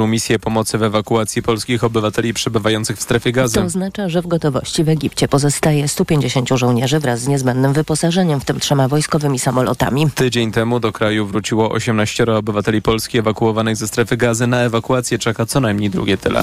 powtórzył misję pomocy w ewakuacji polskich obywateli przebywających w strefie gazy. To oznacza, że w gotowości w Egipcie pozostaje 150 żołnierzy wraz z niezbędnym wyposażeniem, w tym 3 wojskowymi samolotami. Tydzień temu do kraju wróciło 18 obywateli Polski ewakuowanych ze strefy gazy. Na ewakuację czeka co najmniej drugie tyle.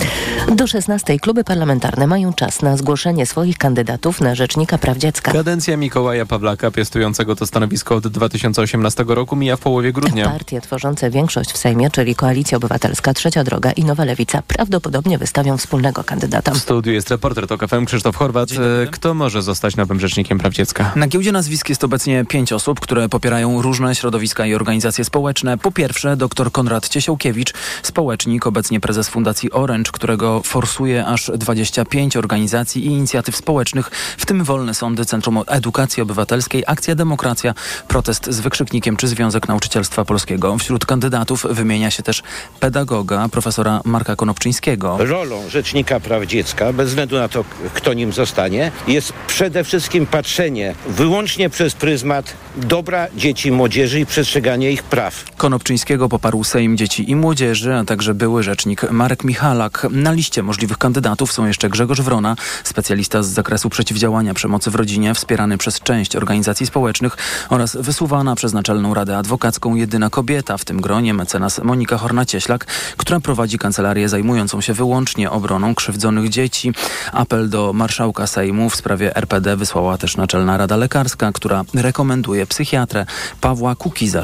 Do 16 kluby parlamentarne mają czas na zgłoszenie swoich kandydatów na rzecznika praw dziecka. Kadencja Mikołaja Pawlaka, piastującego to stanowisko od 2018 roku, mija w połowie grudnia. Partie tworzące większość w Sejmie, czyli Koalicja Obywatelska, Trzecia Droga i Nowa Lewica, prawdopodobnie wystawią wspólnego kandydata. W studiu jest reporter TOK FM Krzysztof Chorwac. Kto może zostać nowym rzecznikiem praw dziecka? Na giełdzie nazwisk jest obecnie 5 osób, które popierają różne środowiska i organizacje społeczne. Po pierwsze dr Konrad Ciesiołkiewicz, społecznik, obecnie prezes Fundacji Orange, którego forsuje aż 25 organizacji i inicjatyw społecznych, w tym Wolne Sądy, Centrum Edukacji Obywatelskiej, Akcja Demokracja, Protest z Wykrzyknikiem czy Związek Nauczycielstwa Polskiego. Wśród kandydatów wymienia się też pedagoga, profesora Marka Konopczyńskiego. Rolą rzecznika praw dziecka, bez względu na to, kto nim zostanie, jest przede wszystkim patrzenie wyłącznie przez pryzmat dobra dzieci i młodzieży i przestrzeganie ich praw. Konopczyńskiego poparł Sejm Dzieci i Młodzieży, a także były rzecznik Marek Michalak. Na liście możliwych kandydatów są jeszcze Grzegorz Wrona, specjalista z zakresu przeciwdziałania przemocy w rodzinie, wspierany przez część organizacji społecznych, oraz wysuwana przez Naczelną Radę Adwokacką jedyna kobieta w tym gronie, mecenas Monika Horna-Cieślak, która prowadzi kancelarię zajmującą się wyłącznie obroną krzywdzonych dzieci. Apel do marszałka Sejmu w sprawie RPD wysłała też Naczelna Rada Lekarska, która rekomenduje psychiatrę Pawła Kukiza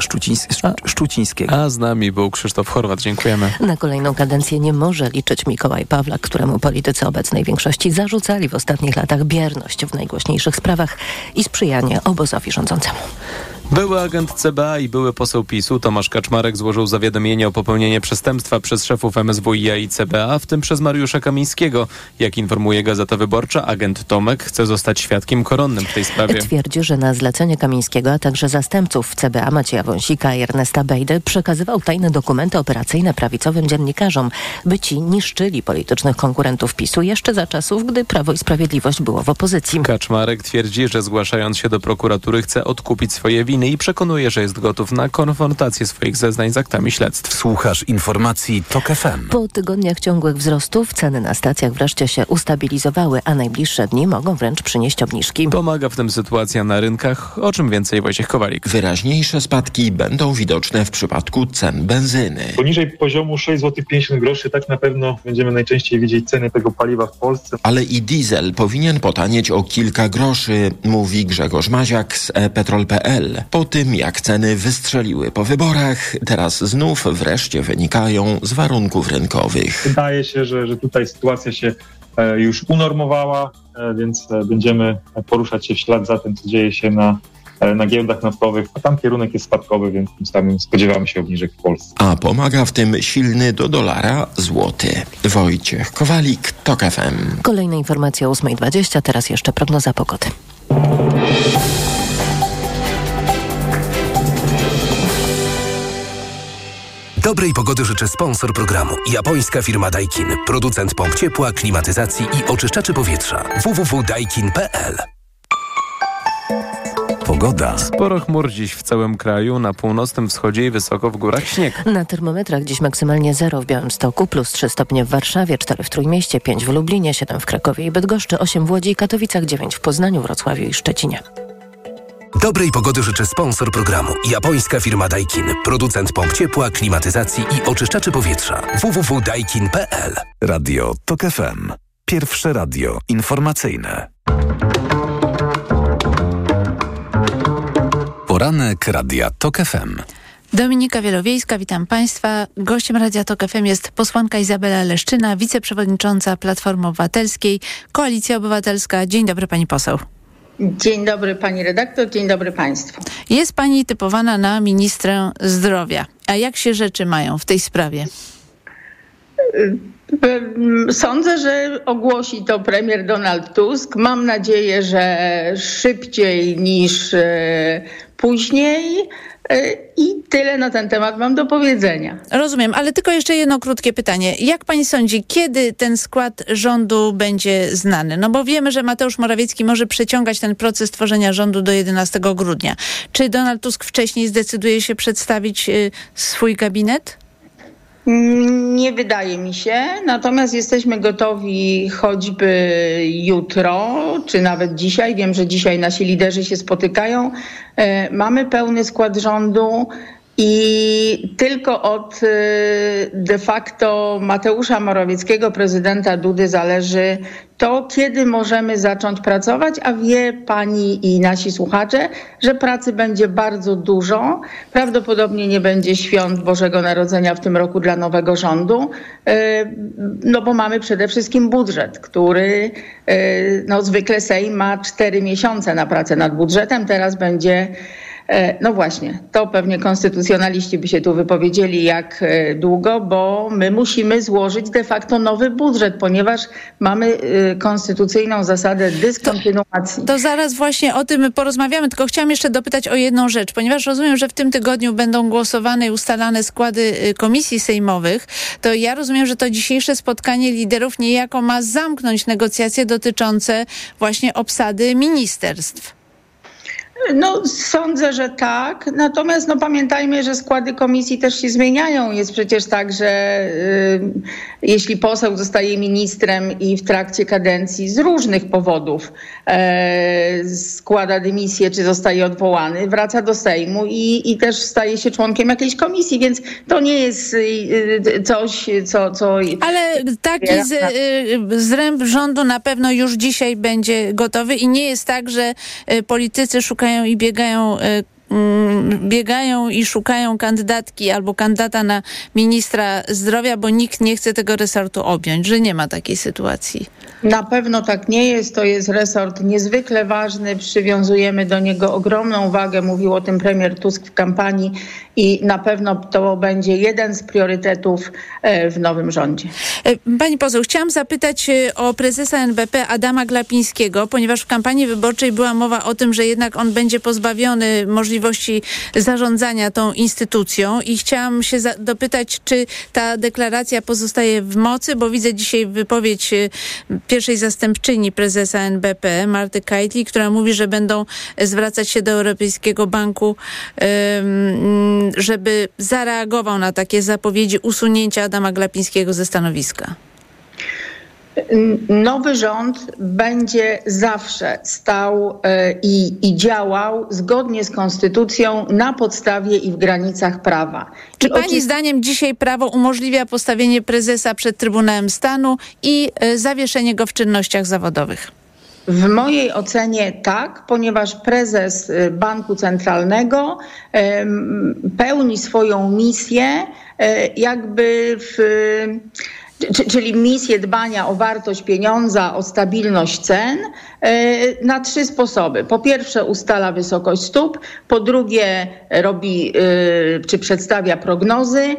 Szczucińskiego. A z nami był Krzysztof Chorwac. Dziękujemy. Na kolejną kadencję nie może liczyć Mikołaj Pawlak, któremu politycy obecnej większości zarzucali w ostatnich latach bierność w najgłośniejszych sprawach i sprzyjanie obozowi rządzącemu. Były agent CBA i były poseł PiS-u Tomasz Kaczmarek złożył zawiadomienie o popełnienie przestępstwa przez szefów MSWiA i CBA, w tym przez Mariusza Kamińskiego. Jak informuje Gazeta Wyborcza, agent Tomek chce zostać świadkiem koronnym w tej sprawie. Twierdzi, że na zlecenie Kamińskiego, a także zastępców w CBA Macieja Wąsika i Ernesta Bejdy przekazywał tajne dokumenty operacyjne prawicowym dziennikarzom, by ci niszczyli politycznych konkurentów PiS-u jeszcze za czasów, gdy Prawo i Sprawiedliwość było w opozycji. Kaczmarek twierdzi, że zgłaszając się do prokuratury chce odkupić swoje winy i przekonuje, że jest gotów na konfrontację swoich zeznań z aktami śledztw. Słuchasz informacji TOK FM. Po tygodniach ciągłych wzrostów ceny na stacjach wreszcie się ustabilizowały, a najbliższe dni mogą wręcz przynieść obniżki. Pomaga w tym sytuacja na rynkach, o czym więcej Wojciech Kowalik. Wyraźniejsze spadki będą widoczne w przypadku cen benzyny. Poniżej poziomu 6,50 zł tak na pewno będziemy najczęściej widzieć ceny tego paliwa w Polsce. Ale i diesel powinien potanieć o kilka groszy, mówi Grzegorz Maziak z petrol.pl. Po tym, jak ceny wystrzeliły po wyborach, teraz znów wreszcie wynikają z warunków rynkowych. Wydaje się, że tutaj sytuacja się już unormowała, więc będziemy poruszać się w ślad za tym, co dzieje się na giełdach naftowych, a tam kierunek jest spadkowy, więc tym samym spodziewamy się obniżek w Polsce. A pomaga w tym silny do dolara złoty. Wojciech Kowalik, TOK FM. Kolejne informacje o 8.20, teraz jeszcze prognoza pogody. Dobrej pogody życzę sponsor programu. Japońska firma Daikin. Producent pomp ciepła, klimatyzacji i oczyszczaczy powietrza. www.daikin.pl. Pogoda. Sporo chmur dziś w całym kraju, na północnym wschodzie i wysoko w górach śnieg. Na termometrach dziś maksymalnie 0 w Białymstoku, plus 3 stopnie w Warszawie, 4 w Trójmieście, 5 w Lublinie, 7 w Krakowie i Bydgoszczy, 8 w Łodzi i Katowicach, 9 w Poznaniu, Wrocławiu i Szczecinie. Dobrej pogody życzę sponsor programu. Japońska firma Daikin. Producent pomp ciepła, klimatyzacji i oczyszczaczy powietrza. www.daikin.pl. Radio TOK FM. Pierwsze radio informacyjne. Poranek Radia TOK FM. Dominika Wielowiejska, witam Państwa. Gościem Radia TOK FM jest posłanka Izabela Leszczyna, wiceprzewodnicząca Platformy Obywatelskiej, Koalicja Obywatelska. Dzień dobry, pani poseł. Dzień dobry pani redaktor, dzień dobry państwu. Jest pani typowana na ministrę zdrowia. A jak się rzeczy mają w tej sprawie? Sądzę, że ogłosi to premier Donald Tusk. Mam nadzieję, że szybciej niż później. I tyle na ten temat mam do powiedzenia. Rozumiem, ale tylko jeszcze jedno krótkie pytanie. Jak pani sądzi, kiedy ten skład rządu będzie znany? No bo wiemy, że Mateusz Morawiecki może przeciągać ten proces tworzenia rządu do 11 grudnia. Czy Donald Tusk wcześniej zdecyduje się przedstawić swój gabinet? Nie wydaje mi się, natomiast jesteśmy gotowi choćby jutro, czy nawet dzisiaj. Wiem, że dzisiaj nasi liderzy się spotykają. Mamy pełny skład rządu i tylko od de facto Mateusza Morawieckiego, prezydenta Dudy, zależy to, kiedy możemy zacząć pracować, a wie pani i nasi słuchacze, że pracy będzie bardzo dużo. Prawdopodobnie nie będzie świąt Bożego Narodzenia w tym roku dla nowego rządu, no bo mamy przede wszystkim budżet, który no zwykle Sejm ma 4 miesiące na pracę nad budżetem, teraz będzie... No właśnie, to pewnie konstytucjonaliści by się tu wypowiedzieli, jak długo, bo my musimy złożyć de facto nowy budżet, ponieważ mamy konstytucyjną zasadę dyskontynuacji. To zaraz właśnie o tym porozmawiamy, tylko chciałam jeszcze dopytać o jedną rzecz, ponieważ rozumiem, że w tym tygodniu będą głosowane i ustalane składy komisji sejmowych, to ja rozumiem, że to dzisiejsze spotkanie liderów niejako ma zamknąć negocjacje dotyczące właśnie obsady ministerstw. No sądzę, że tak. Natomiast no, pamiętajmy, że składy komisji też się zmieniają. Jest przecież tak, że jeśli poseł zostaje ministrem i w trakcie kadencji z różnych powodów składa dymisję czy zostaje odwołany, wraca do Sejmu i też staje się członkiem jakiejś komisji, więc to nie jest coś, co... Ale taki zręb rządu na pewno już dzisiaj będzie gotowy i nie jest tak, że politycy szukają i biegają i szukają kandydatki albo kandydata na ministra zdrowia, bo nikt nie chce tego resortu objąć, że nie ma takiej sytuacji. Na pewno tak nie jest. To jest resort niezwykle ważny. Przywiązujemy do niego ogromną wagę. Mówił o tym premier Tusk w kampanii i na pewno to będzie jeden z priorytetów w nowym rządzie. Pani poseł, chciałam zapytać o prezesa NBP Adama Glapińskiego, ponieważ w kampanii wyborczej była mowa o tym, że jednak on będzie pozbawiony możliwości zarządzania tą instytucją i chciałam się dopytać, czy ta deklaracja pozostaje w mocy, bo widzę dzisiaj wypowiedź pierwszej zastępczyni prezesa NBP, Marty Kightley, która mówi, że będą zwracać się do Europejskiego Banku, żeby zareagował na takie zapowiedzi usunięcia Adama Glapińskiego ze stanowiska. Nowy rząd będzie zawsze stał i działał zgodnie z konstytucją na podstawie i w granicach prawa. Czy pani zdaniem dzisiaj prawo umożliwia postawienie prezesa przed Trybunałem Stanu i zawieszenie go w czynnościach zawodowych? W mojej ocenie tak, ponieważ prezes Banku Centralnego pełni swoją misję jakby w... Czyli misję dbania o wartość pieniądza, o stabilność cen na 3 sposoby. Po pierwsze ustala wysokość stóp, po drugie robi czy przedstawia prognozy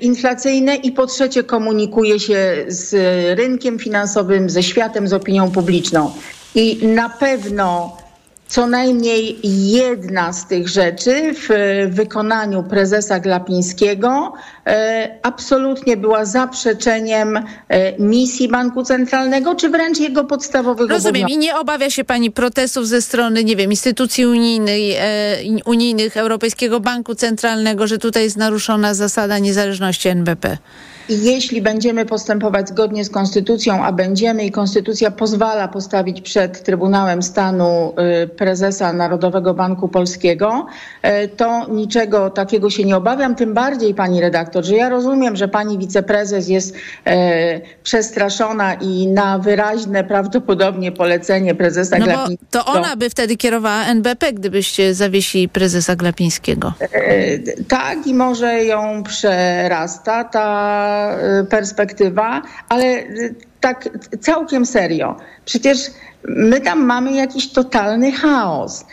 inflacyjne i po trzecie komunikuje się z rynkiem finansowym, ze światem, z opinią publiczną. I na pewno co najmniej jedna z tych rzeczy w wykonaniu prezesa Glapińskiego absolutnie była zaprzeczeniem misji Banku Centralnego, czy wręcz jego podstawowych obowiązków. Rozumiem. I nie obawia się pani protestów ze strony, nie wiem, instytucji unijnych, Europejskiego Banku Centralnego, że tutaj jest naruszona zasada niezależności NBP? Jeśli będziemy postępować zgodnie z konstytucją, a będziemy i konstytucja pozwala postawić przed Trybunałem Stanu prezesa Narodowego Banku Polskiego, to niczego takiego się nie obawiam. Tym bardziej, pani redaktor, że ja rozumiem, że pani wiceprezes jest przestraszona i na wyraźne prawdopodobnie polecenie prezesa Glapińskiego. Bo to ona by wtedy kierowała NBP, gdybyście zawiesili prezesa Glapińskiego. Tak, i może ją przerasta ta perspektywa, ale tak całkiem serio. Przecież my tam mamy jakiś totalny chaos.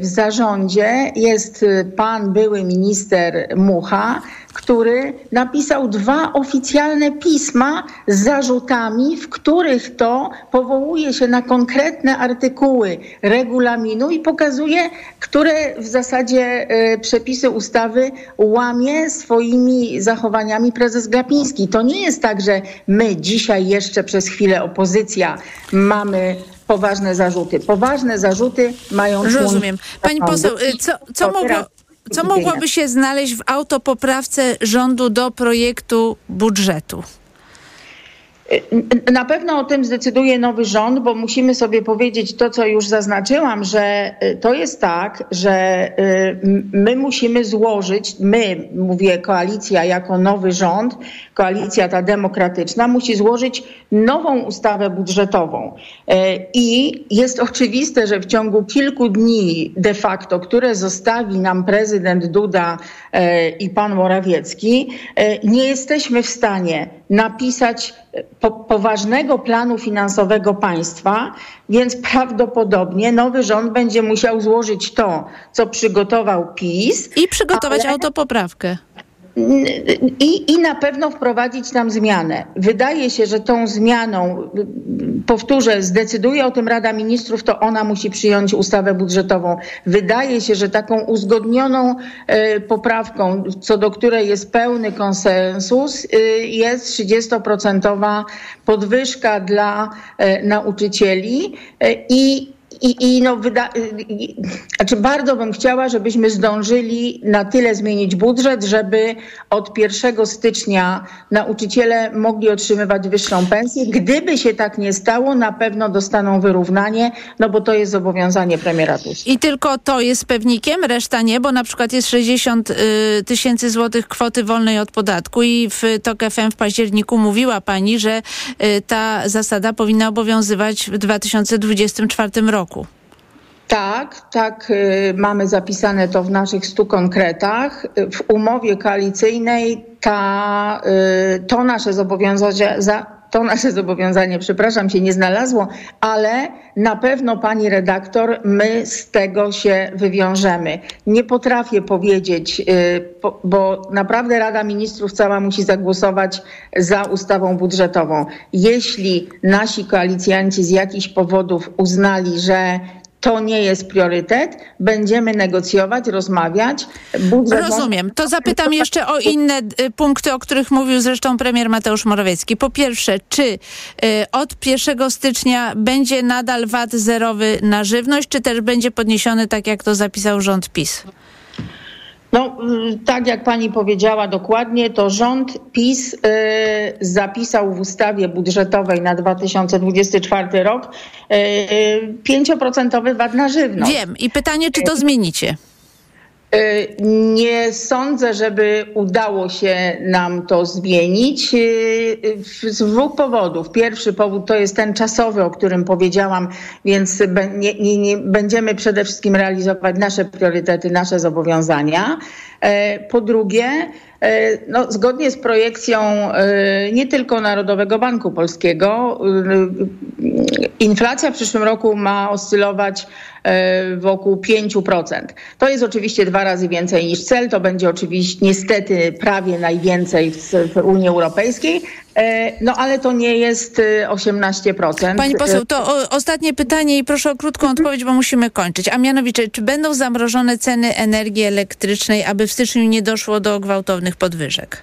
W zarządzie jest pan były minister Mucha, który napisał 2 oficjalne pisma z zarzutami, w których to powołuje się na konkretne artykuły regulaminu i pokazuje, które w zasadzie przepisy ustawy łamie swoimi zachowaniami prezes Glapiński. To nie jest tak, że my dzisiaj jeszcze przez chwilę opozycja mamy poważne zarzuty. Poważne zarzuty mają... Rozumiem. Pani poseł, co mogło... Co mogłoby się znaleźć w autopoprawce rządu do projektu budżetu? Na pewno o tym zdecyduje nowy rząd, bo musimy sobie powiedzieć to, co już zaznaczyłam, że to jest tak, że my musimy złożyć, my, mówię koalicja jako nowy rząd, koalicja ta demokratyczna musi złożyć nową ustawę budżetową. I jest oczywiste, że w ciągu kilku dni de facto, które zostawi nam prezydent Duda i pan Morawiecki, nie jesteśmy w stanie napisać poważnego planu finansowego państwa, więc prawdopodobnie nowy rząd będzie musiał złożyć to, co przygotował PiS. I przygotować autopoprawkę. I na pewno wprowadzić tam zmianę. Wydaje się, że tą zmianą, powtórzę, zdecyduje o tym Rada Ministrów, to ona musi przyjąć ustawę budżetową. Wydaje się, że taką uzgodnioną poprawką, co do której jest pełny konsensus, jest 30% podwyżka dla nauczycieli I bardzo bym chciała, żebyśmy zdążyli na tyle zmienić budżet, żeby od 1 stycznia nauczyciele mogli otrzymywać wyższą pensję. Gdyby się tak nie stało, na pewno dostaną wyrównanie, no bo to jest zobowiązanie premiera Tuska. I tylko to jest pewnikiem, reszta nie, bo na przykład jest 60 tysięcy złotych kwoty wolnej od podatku i w TOK FM w październiku mówiła pani, że ta zasada powinna obowiązywać w 2024 roku. Tak, mamy zapisane to w naszych 100 konkretach. W umowie koalicyjnej to nasze zobowiązanie się nie znalazło, ale na pewno, pani redaktor, my z tego się wywiążemy. Nie potrafię powiedzieć, bo naprawdę Rada Ministrów cała musi zagłosować za ustawą budżetową. Jeśli nasi koalicjanci z jakichś powodów uznali, że to nie jest priorytet, będziemy negocjować, rozmawiać. Rozumiem. To zapytam jeszcze o inne punkty, o których mówił zresztą premier Mateusz Morawiecki. Po pierwsze, czy od 1 stycznia będzie nadal VAT zerowy na żywność, czy też będzie podniesiony tak, jak to zapisał rząd PiS? No, tak jak pani powiedziała dokładnie, to rząd PiS zapisał w ustawie budżetowej na 2024 rok 5% VAT na żywność. Wiem. I pytanie, czy to zmienicie? Nie sądzę, żeby udało się nam to zmienić z dwóch powodów. Pierwszy powód to jest ten czasowy, o którym powiedziałam, więc nie będziemy przede wszystkim realizować nasze priorytety, nasze zobowiązania. Po drugie, no, zgodnie z projekcją nie tylko Narodowego Banku Polskiego, inflacja w przyszłym roku ma oscylować wokół 5%. To jest oczywiście 2 razy więcej niż cel, to będzie oczywiście niestety prawie najwięcej w Unii Europejskiej, no ale to nie jest 18%. Pani poseł, to ostatnie pytanie i proszę o krótką odpowiedź, bo musimy kończyć. A mianowicie, czy będą zamrożone ceny energii elektrycznej, aby w styczniu nie doszło do gwałtownych podwyżek?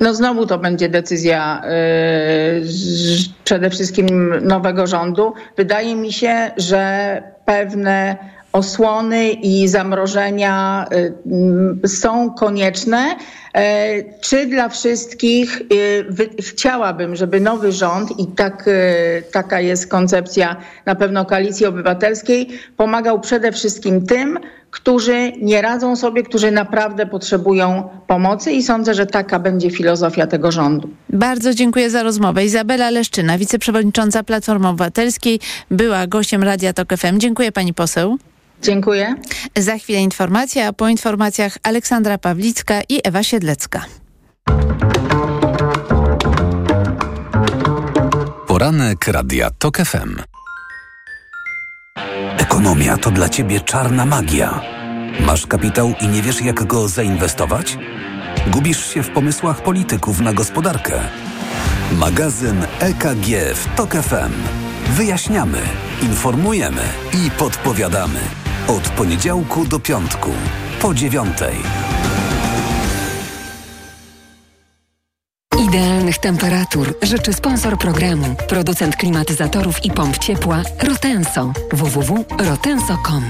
No znowu to będzie decyzja przede wszystkim nowego rządu. Wydaje mi się, że pewne osłony i zamrożenia są konieczne. Czy dla wszystkich? Chciałabym, żeby nowy rząd, i taka jest koncepcja na pewno Koalicji Obywatelskiej, pomagał przede wszystkim tym, którzy nie radzą sobie, którzy naprawdę potrzebują pomocy i sądzę, że taka będzie filozofia tego rządu. Bardzo dziękuję za rozmowę. Izabela Leszczyna, wiceprzewodnicząca Platformy Obywatelskiej, była gościem Radia TOK FM. Dziękuję pani poseł. Dziękuję. Za chwilę informacja, a po informacjach Aleksandra Pawlicka i Ewa Siedlecka. Poranek Radia TOK FM. Ekonomia to dla ciebie czarna magia. Masz kapitał i nie wiesz, jak go zainwestować? Gubisz się w pomysłach polityków na gospodarkę? Magazyn EKG w TOK FM. Wyjaśniamy, informujemy i podpowiadamy. Od poniedziałku do piątku, po 9:00. Idealnych temperatur życzy sponsor programu, producent klimatyzatorów i pomp ciepła Rotenso. www.rotenso.com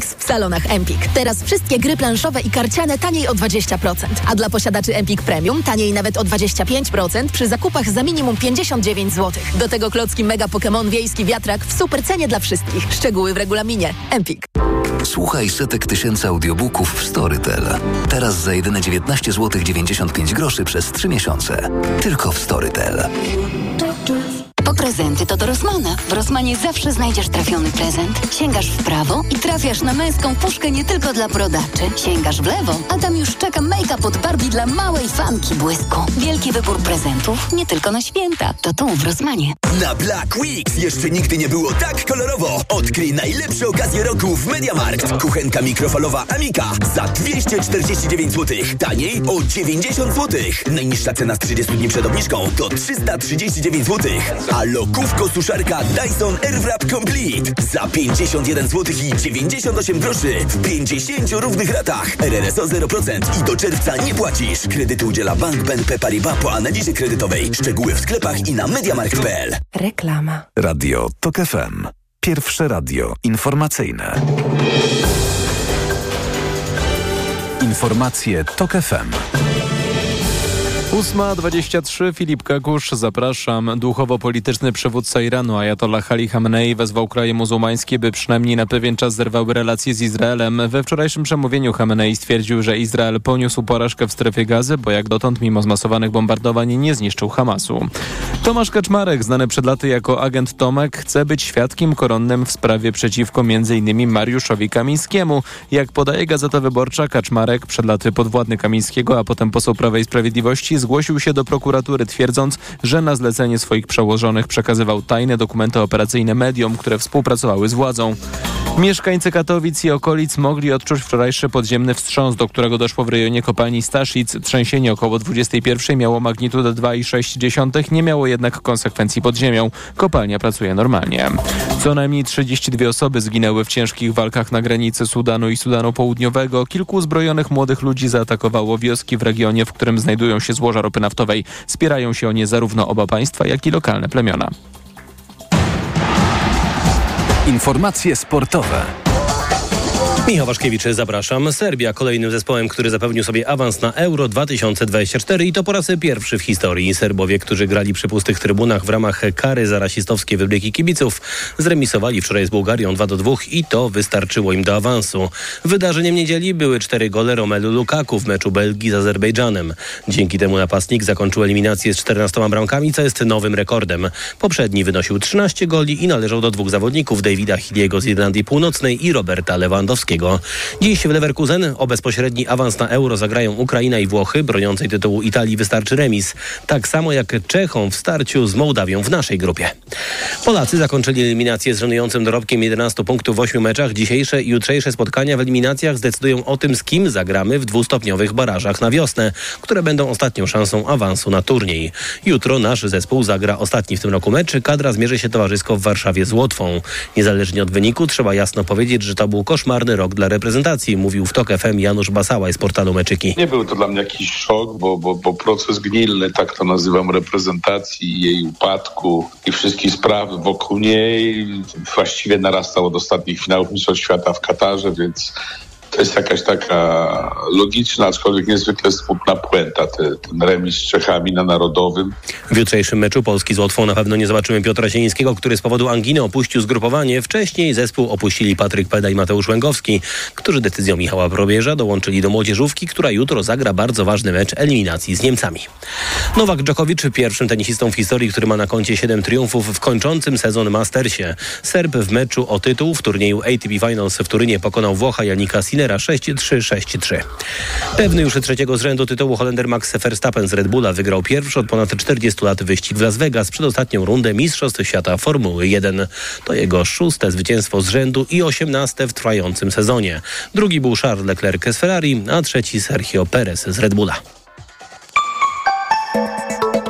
w salonach Empik. Teraz wszystkie gry planszowe i karciane taniej o 20%. A dla posiadaczy Empik Premium taniej nawet o 25% przy zakupach za minimum 59 zł. Do tego klocki Mega Pokémon Wiejski Wiatrak w supercenie dla wszystkich. Szczegóły w regulaminie. Empik. Słuchaj setek tysięcy audiobooków w Storytel. Teraz za jedyne 19 zł 95 groszy przez 3 miesiące. Tylko w Storytel. Po prezenty to do Rossmana. W Rossmanie zawsze znajdziesz trafiony prezent. Sięgasz w prawo i trafiasz na męską puszkę nie tylko dla brodaczy. Sięgasz w lewo, a tam już czeka make-up od Barbie dla małej fanki błysku. Wielki wybór prezentów nie tylko na święta. To tu w Rossmanie. Na Black Weeks jeszcze nigdy nie było tak kolorowo. Odkryj najlepsze okazje roku w Mediamarkt. Kuchenka mikrofalowa Amika za 249 zł. Taniej o 90 zł. Najniższa cena z 30 dni przed obniżką to 339 zł. A lokówko suszarka Dyson Airwrap Complete za 51 zł i 98 groszy w 50 równych ratach. RRSO 0% i do czerwca nie płacisz. Kredyt udziela Bank BNP Paribas po analizie kredytowej. Szczegóły w sklepach i na mediamarkt.pl. Reklama. Radio TOK FM. Pierwsze radio informacyjne. Informacje TOK FM. 8:23, Filip Kakusz, zapraszam. Duchowo-polityczny przywódca Iranu Ayatollah Ali Khamenei wezwał kraje muzułmańskie, by przynajmniej na pewien czas zerwały relacje z Izraelem. We wczorajszym przemówieniu Khamenei stwierdził, że Izrael poniósł porażkę w strefie Gazy, bo jak dotąd mimo zmasowanych bombardowań nie zniszczył Hamasu. Tomasz Kaczmarek, znany przed laty jako agent Tomek, chce być świadkiem koronnym w sprawie przeciwko m.in. Mariuszowi Kamińskiemu. Jak podaje Gazeta Wyborcza, Kaczmarek, przed laty podwładny Kamińskiego, a potem poseł Prawa i Sprawiedliwości, zgłosił się do prokuratury, twierdząc, że na zlecenie swoich przełożonych przekazywał tajne dokumenty operacyjne mediom, które współpracowały z władzą. Mieszkańcy Katowic i okolic mogli odczuć wczorajszy podziemny wstrząs, do którego doszło w rejonie kopalni Staszic. Trzęsienie około 21 miało magnitudę 2,6, nie miało jednak konsekwencji pod ziemią. Kopalnia pracuje normalnie. Co najmniej 32 osoby zginęły w ciężkich walkach na granicy Sudanu i Sudanu Południowego. Kilku uzbrojonych młodych ludzi zaatakowało wioski w regionie, w którym znajdują się złoża ropy naftowej. Spierają się o nie zarówno oba państwa, jak i lokalne plemiona. Informacje sportowe. Michał Waszkiewicz, zapraszam. Serbia kolejnym zespołem, który zapewnił sobie awans na Euro 2024 i to po raz pierwszy w historii. Serbowie, którzy grali przy pustych trybunach w ramach kary za rasistowskie wybryki kibiców, zremisowali wczoraj z Bułgarią 2-2 i to wystarczyło im do awansu. Wydarzeniem niedzieli były 4 gole Romelu Lukaku w meczu Belgii z Azerbejdżanem. Dzięki temu napastnik zakończył eliminację z 14 bramkami, co jest nowym rekordem. Poprzedni wynosił 13 goli i należał do dwóch zawodników, Davida Healy'ego z Irlandii Północnej i Roberta Lewandowskiego. Dziś w Leverkusen o bezpośredni awans na Euro zagrają Ukraina i Włochy. Broniącej tytułu Italii wystarczy remis. Tak samo jak Czechom w starciu z Mołdawią w naszej grupie. Polacy zakończyli eliminację z żenującym dorobkiem 11 punktów w 8 meczach. Dzisiejsze i jutrzejsze spotkania w eliminacjach zdecydują o tym, z kim zagramy w dwustopniowych barażach na wiosnę, które będą ostatnią szansą awansu na turniej. Jutro nasz zespół zagra ostatni w tym roku mecz. Kadra zmierzy się towarzysko w Warszawie z Łotwą. Niezależnie od wyniku trzeba jasno powiedzieć, że to był koszmarny rok dla reprezentacji, mówił w TOK FM Janusz Basała z portalu Meczyki. Nie był to dla mnie jakiś szok, bo proces gnilny, tak to nazywam, reprezentacji, jej upadku i wszystkich spraw wokół niej właściwie narastał od ostatnich finałów Mistrzostw Świata w Katarze, więc to jest jakaś taka logiczna, aczkolwiek niezwykle smutna puenta, ten remis z Czechami na Narodowym. W jutrzejszym meczu Polski z Łotwą na pewno nie zobaczymy Piotra Zielińskiego, który z powodu anginy opuścił zgrupowanie. Wcześniej zespół opuścili Patryk Peda i Mateusz Łęgowski, którzy decyzją Michała Probierza dołączyli do młodzieżówki, która jutro zagra bardzo ważny mecz eliminacji z Niemcami. Novak Djokovic, pierwszym tenisistą w historii, który ma na koncie 7 triumfów w kończącym sezon Mastersie. Serb w meczu o tytuł w turnieju ATP Finals w Turynie pokonał Włocha Jannika Sinner 6-3, 6-3. Pewny już trzeciego z rzędu tytułu Holender Max Verstappen z Red Bulla wygrał pierwszy od ponad 40 lat wyścig w Las Vegas, przedostatnią rundę Mistrzostw Świata Formuły 1. To jego 6. zwycięstwo z rzędu i 18. w trwającym sezonie. Drugi był Charles Leclerc z Ferrari, a trzeci Sergio Perez z Red Bulla.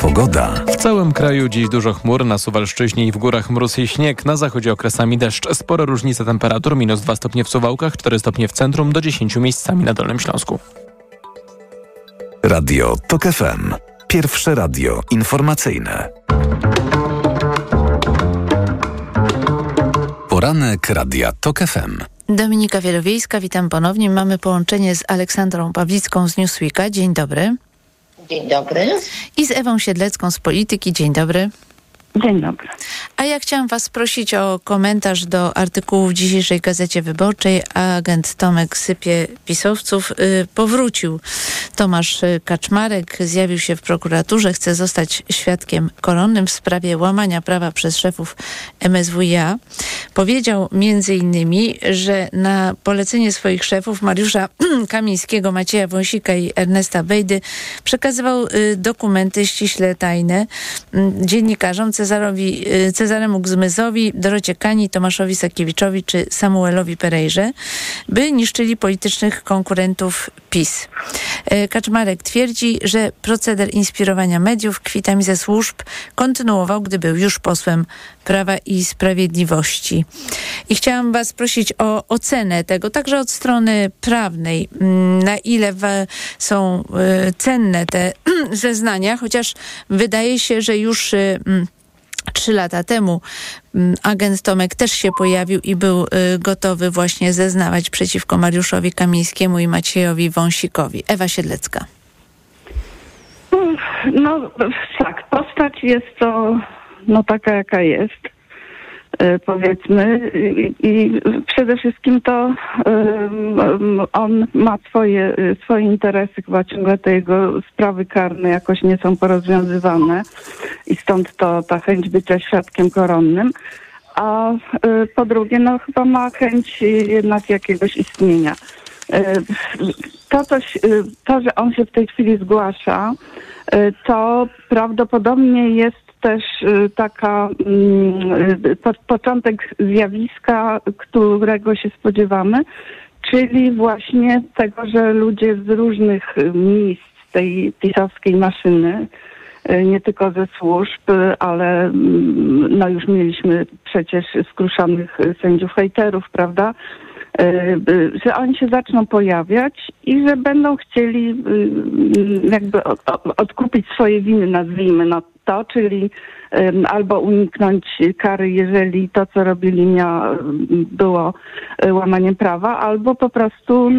Pogoda. W całym kraju dziś dużo chmur, na Suwalszczyźnie i w górach mróz i śnieg, na zachodzie okresami deszcz. Spora różnica temperatur, minus 2 stopnie w Suwałkach, 4 stopnie w centrum, do 10 miejscami na Dolnym Śląsku. Radio TOK FM. Pierwsze radio informacyjne. Poranek Radia TOK FM. Dominika Wielowiejska, witam ponownie. Mamy połączenie z Aleksandrą Pawlicką z Newsweeka. Dzień dobry. Dzień dobry. I z Ewą Siedlecką z Polityki. Dzień dobry. Dzień dobry. A ja chciałam was prosić o komentarz do artykułu w dzisiejszej Gazecie Wyborczej. Agent Tomek sypie pisowców. Powrócił Tomasz Kaczmarek, zjawił się w prokuraturze, chce zostać świadkiem koronnym w sprawie łamania prawa przez szefów MSWiA. Powiedział m.in., że na polecenie swoich szefów Mariusza Kamińskiego, Macieja Wąsika i Ernesta Bejdy przekazywał dokumenty ściśle tajne dziennikarzom Cezaremu Gmyzowi, Dorocie Kani, Tomaszowi Sakiewiczowi czy Samuelowi Perejrze, by niszczyli politycznych konkurentów PiS. Kaczmarek twierdzi, że proceder inspirowania mediów kwitami ze służb kontynuował, gdy był już posłem Prawa i Sprawiedliwości. I chciałam was prosić o ocenę tego, także od strony prawnej, na ile są cenne te zeznania, chociaż wydaje się, że już 3 lata temu agent Tomek też się pojawił i był gotowy właśnie zeznawać przeciwko Mariuszowi Kamińskiemu i Maciejowi Wąsikowi. Ewa Siedlecka. No tak, postać jest to taka, jaka jest, powiedzmy. I przede wszystkim to on ma swoje interesy, chyba ciągle te jego sprawy karne jakoś nie są porozwiązywane i stąd to ta chęć bycia świadkiem koronnym, a po drugie chyba ma chęć jednak jakiegoś istnienia. To, że on się w tej chwili zgłasza, to prawdopodobnie jest też taka początek zjawiska, którego się spodziewamy, czyli właśnie tego, że ludzie z różnych miejsc tej pisowskiej maszyny, nie tylko ze służb, ale no już mieliśmy przecież skruszonych sędziów hejterów, prawda? Że oni się zaczną pojawiać i że będą chcieli jakby odkupić swoje winy, nazwijmy to, czyli albo uniknąć kary, jeżeli to, co robili, było łamaniem prawa, albo po prostu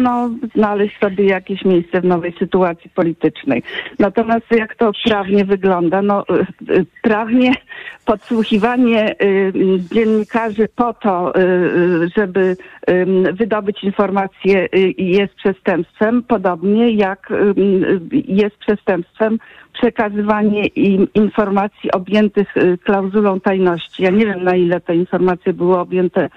znaleźć sobie jakieś miejsce w nowej sytuacji politycznej. Natomiast jak to prawnie wygląda? Prawnie podsłuchiwanie dziennikarzy po to, żeby wydobyć informacje, jest przestępstwem, podobnie jak jest przestępstwem przekazywanie im informacji objętych klauzulą tajności. Ja nie wiem, na ile te informacje były objęte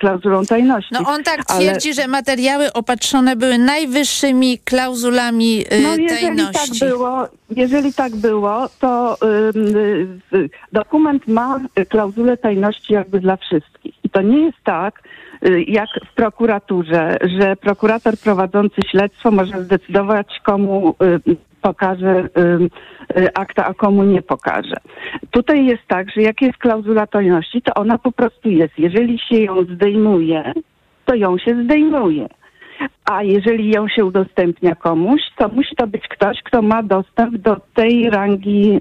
klauzulą tajności. On tak twierdzi, ale... że materiały opatrzone były najwyższymi klauzulami tajności. Jeżeli tak było, to dokument ma klauzulę tajności jakby dla wszystkich. I to nie jest tak, jak w prokuraturze, że prokurator prowadzący śledztwo może zdecydować, komu pokaże akta, a komu nie pokaże. Tutaj jest tak, że jak jest klauzula tajności, to ona po prostu jest. Jeżeli się ją zdejmuje, to ją się zdejmuje. A jeżeli ją się udostępnia komuś, to musi to być ktoś, kto ma dostęp do tej rangi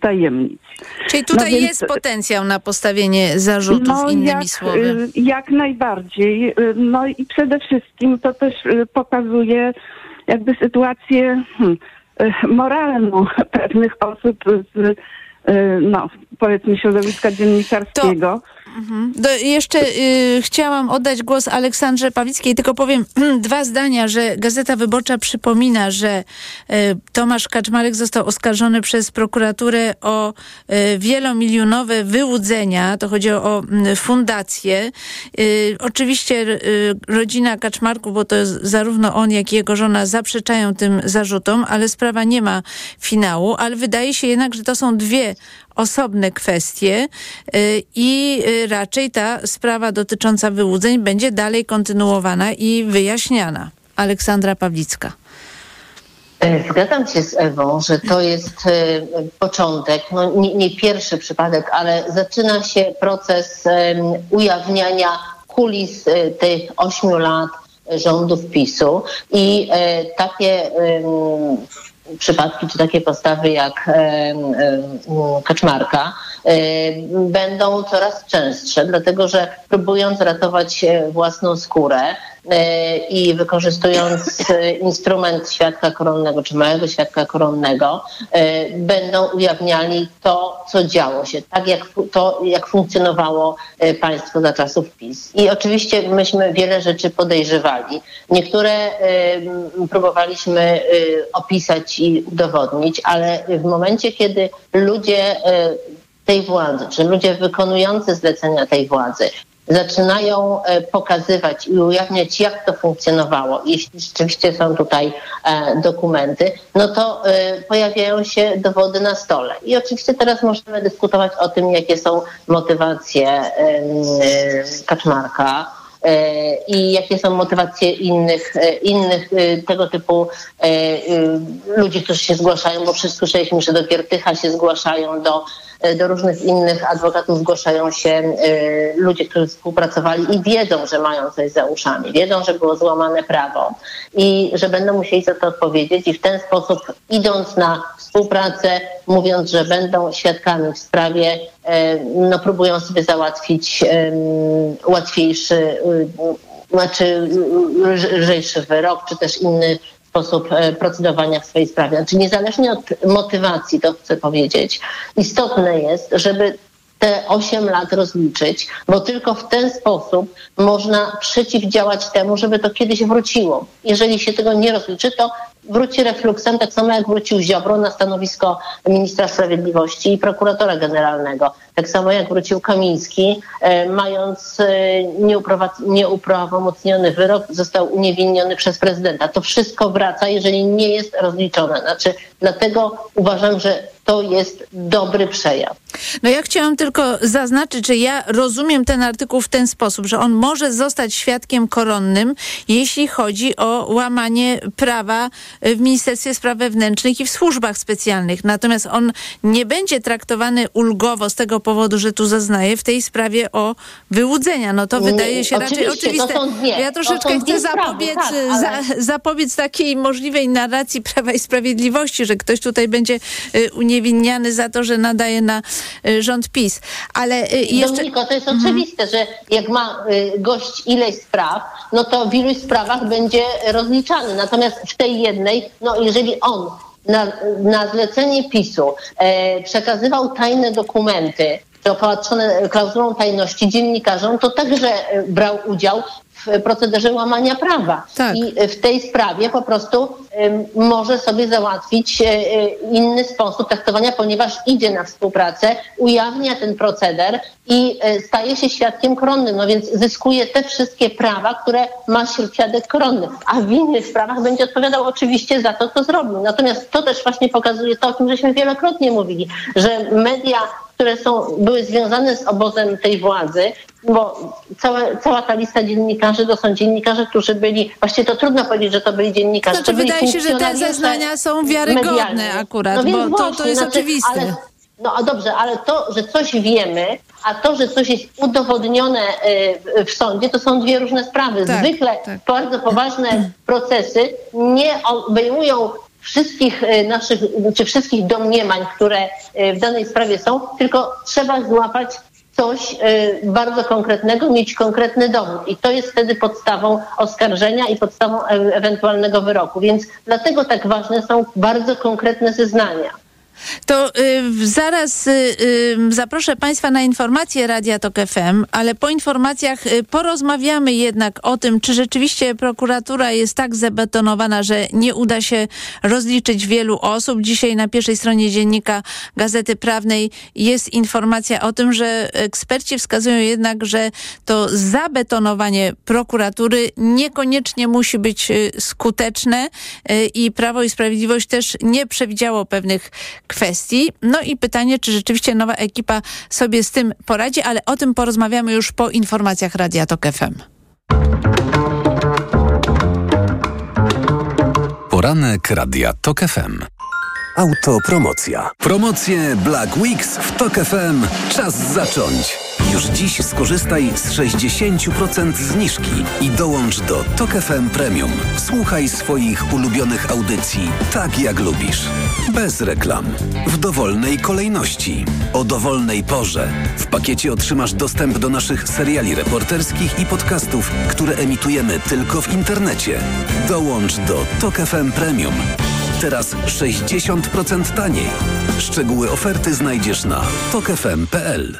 tajemnic. Czyli tutaj więc, jest potencjał na postawienie zarzutów, innymi słowy. Jak najbardziej. I przede wszystkim to też pokazuje jakby sytuację moralną pewnych osób z powiedzmy środowiska dziennikarskiego. Jeszcze chciałam oddać głos Aleksandrze Pawlickiej, tylko powiem dwa zdania, że Gazeta Wyborcza przypomina, że Tomasz Kaczmarek został oskarżony przez prokuraturę o wielomilionowe wyłudzenia, to chodzi o fundację. Oczywiście rodzina Kaczmarków, bo to zarówno on, jak i jego żona zaprzeczają tym zarzutom, ale sprawa nie ma finału, ale wydaje się jednak, że to są dwie osobne kwestie i raczej ta sprawa dotycząca wyłudzeń będzie dalej kontynuowana i wyjaśniana. Aleksandra Pawlicka. Zgadzam się z Ewą, że to jest początek, nie pierwszy przypadek, ale zaczyna się proces ujawniania kulis tych 8 lat rządów PiS-u i takie przypadki czy takie postawy jak Kaczmarka będą coraz częstsze, dlatego że próbując ratować własną skórę i wykorzystując instrument świadka koronnego czy małego świadka koronnego będą ujawniali to, co działo się, tak jak to, jak funkcjonowało państwo za czasów PiS. I oczywiście myśmy wiele rzeczy podejrzewali. Niektóre próbowaliśmy opisać i udowodnić, ale w momencie, kiedy ludzie tej władzy, czy ludzie wykonujący zlecenia tej władzy zaczynają pokazywać i ujawniać, jak to funkcjonowało, jeśli rzeczywiście są tutaj dokumenty, to pojawiają się dowody na stole. I oczywiście teraz możemy dyskutować o tym, jakie są motywacje Kaczmarka i jakie są motywacje innych tego typu ludzi, którzy się zgłaszają, bo wszyscy słyszeliśmy, że do Giertycha się zgłaszają, do różnych innych adwokatów zgłaszają się ludzie, którzy współpracowali i wiedzą, że mają coś za uszami, wiedzą, że było złamane prawo i że będą musieli za to odpowiedzieć i w ten sposób, idąc na współpracę, mówiąc, że będą świadkami w sprawie, próbują sobie załatwić lżejszy wyrok, czy też inny sposób procedowania w swojej sprawie. Czyli niezależnie od motywacji, to chcę powiedzieć, istotne jest, żeby te 8 lat rozliczyć, bo tylko w ten sposób można przeciwdziałać temu, żeby to kiedyś wróciło. Jeżeli się tego nie rozliczy, to wróci refluksem, tak samo jak wrócił Ziobro na stanowisko ministra sprawiedliwości i prokuratora generalnego. Tak samo jak wrócił Kamiński, mając nieuprawomocniony wyrok, został uniewinniony przez prezydenta. To wszystko wraca, jeżeli nie jest rozliczone. Znaczy, dlatego uważam, że to jest dobry przejaw. No ja chciałam tylko zaznaczyć, że ja rozumiem ten artykuł w ten sposób, że on może zostać świadkiem koronnym, jeśli chodzi o łamanie prawa w Ministerstwie Spraw Wewnętrznych i w służbach specjalnych. Natomiast on nie będzie traktowany ulgowo z tego powodu, że tu zaznaje w tej sprawie o wyłudzenia. No to wydaje się raczej oczywiste. Ja troszeczkę chcę zapobiec takiej możliwej narracji Prawa i Sprawiedliwości, że ktoś tutaj będzie uniewinniany za to, że nadaje na rząd PiS. Ale jeszcze... Dominiko, to jest oczywiste, że jak ma gość ileś spraw, no to w iluś sprawach będzie rozliczany. Natomiast w tej jednej, no jeżeli on na zlecenie PiS-u przekazywał tajne dokumenty, opatrzone klauzulą tajności dziennikarzom, to także brał udział w procederze łamania prawa. Tak. I w tej sprawie po prostu może sobie załatwić inny sposób traktowania, ponieważ idzie na współpracę, ujawnia ten proceder i staje się świadkiem koronnym, no więc zyskuje te wszystkie prawa, które ma świadek koronny, a w innych sprawach będzie odpowiadał oczywiście za to, co zrobił. Natomiast to też właśnie pokazuje to, o czym żeśmy wielokrotnie mówili, że media, które były związane z obozem tej władzy, bo cała ta lista dziennikarzy to są dziennikarze, którzy byli, właściwie to trudno powiedzieć, że to byli dziennikarze. Znaczy, to byli wydaje się, że te zeznania są wiarygodne medialne. Akurat, no bo właśnie, to jest oczywiste. Ale, no a dobrze, ale to, że coś wiemy, a to, że coś jest udowodnione w sądzie, to są dwie różne sprawy. Tak, zwykle bardzo poważne procesy nie obejmują wszystkich naszych, czy wszystkich domniemań, które w danej sprawie są, tylko trzeba złapać coś bardzo konkretnego, mieć konkretny dowód. I to jest wtedy podstawą oskarżenia i podstawą ewentualnego wyroku. Więc dlatego tak ważne są bardzo konkretne zeznania. To zaraz zaproszę Państwa na informacje Radia Tok FM, ale po informacjach porozmawiamy jednak o tym, czy rzeczywiście prokuratura jest tak zabetonowana, że nie uda się rozliczyć wielu osób. Dzisiaj na pierwszej stronie dziennika Gazety Prawnej jest informacja o tym, że eksperci wskazują jednak, że to zabetonowanie prokuratury niekoniecznie musi być skuteczne i Prawo i Sprawiedliwość też nie przewidziało pewnych kwestii. No i pytanie, czy rzeczywiście nowa ekipa sobie z tym poradzi, ale o tym porozmawiamy już po informacjach Radia Tok FM. Poranek Radia Tok FM. Autopromocja. Promocje Black Weeks w Tok FM. Czas zacząć. Już dziś skorzystaj z 60% zniżki i dołącz do Tok FM Premium. Słuchaj swoich ulubionych audycji tak, jak lubisz. Bez reklam. W dowolnej kolejności. O dowolnej porze. W pakiecie otrzymasz dostęp do naszych seriali reporterskich i podcastów, które emitujemy tylko w internecie. Dołącz do Tok FM Premium. Teraz 60% taniej. Szczegóły oferty znajdziesz na tokfm.pl.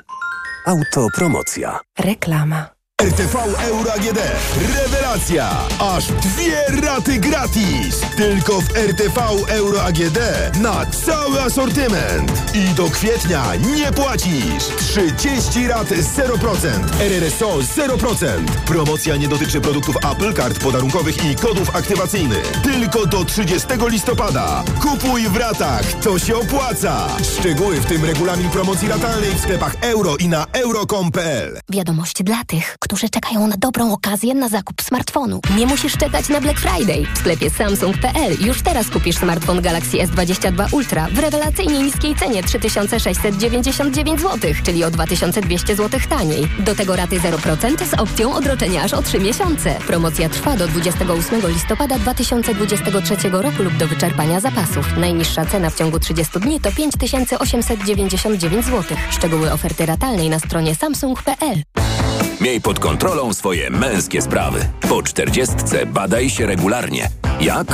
Autopromocja. Reklama. RTV Euro AGD. Rewelacja! Aż 2 raty gratis! Tylko w RTV Euro AGD na cały asortyment. I do kwietnia nie płacisz! 30 rat 0%. RRSO 0%. Promocja nie dotyczy produktów Apple, kart podarunkowych i kodów aktywacyjnych. Tylko do 30 listopada. Kupuj w ratach, to się opłaca! Szczegóły, w tym regulamin promocji ratalnej w sklepach euro i na euro.com.pl. Wiadomość dla tych, którzy czekają na dobrą okazję na zakup smartfonu. Nie musisz czekać na Black Friday. W sklepie Samsung.pl już teraz kupisz smartfon Galaxy S22 Ultra w rewelacyjnie niskiej cenie 3699 zł, czyli o 2200 zł taniej. Do tego raty 0% z opcją odroczenia aż o 3 miesiące. Promocja trwa do 28 listopada 2023 roku lub do wyczerpania zapasów. Najniższa cena w ciągu 30 dni to 5899 zł. Szczegóły oferty ratalnej na stronie Samsung.pl. Miej pod kontrolą swoje męskie sprawy. Po 40 badaj się regularnie. Jak?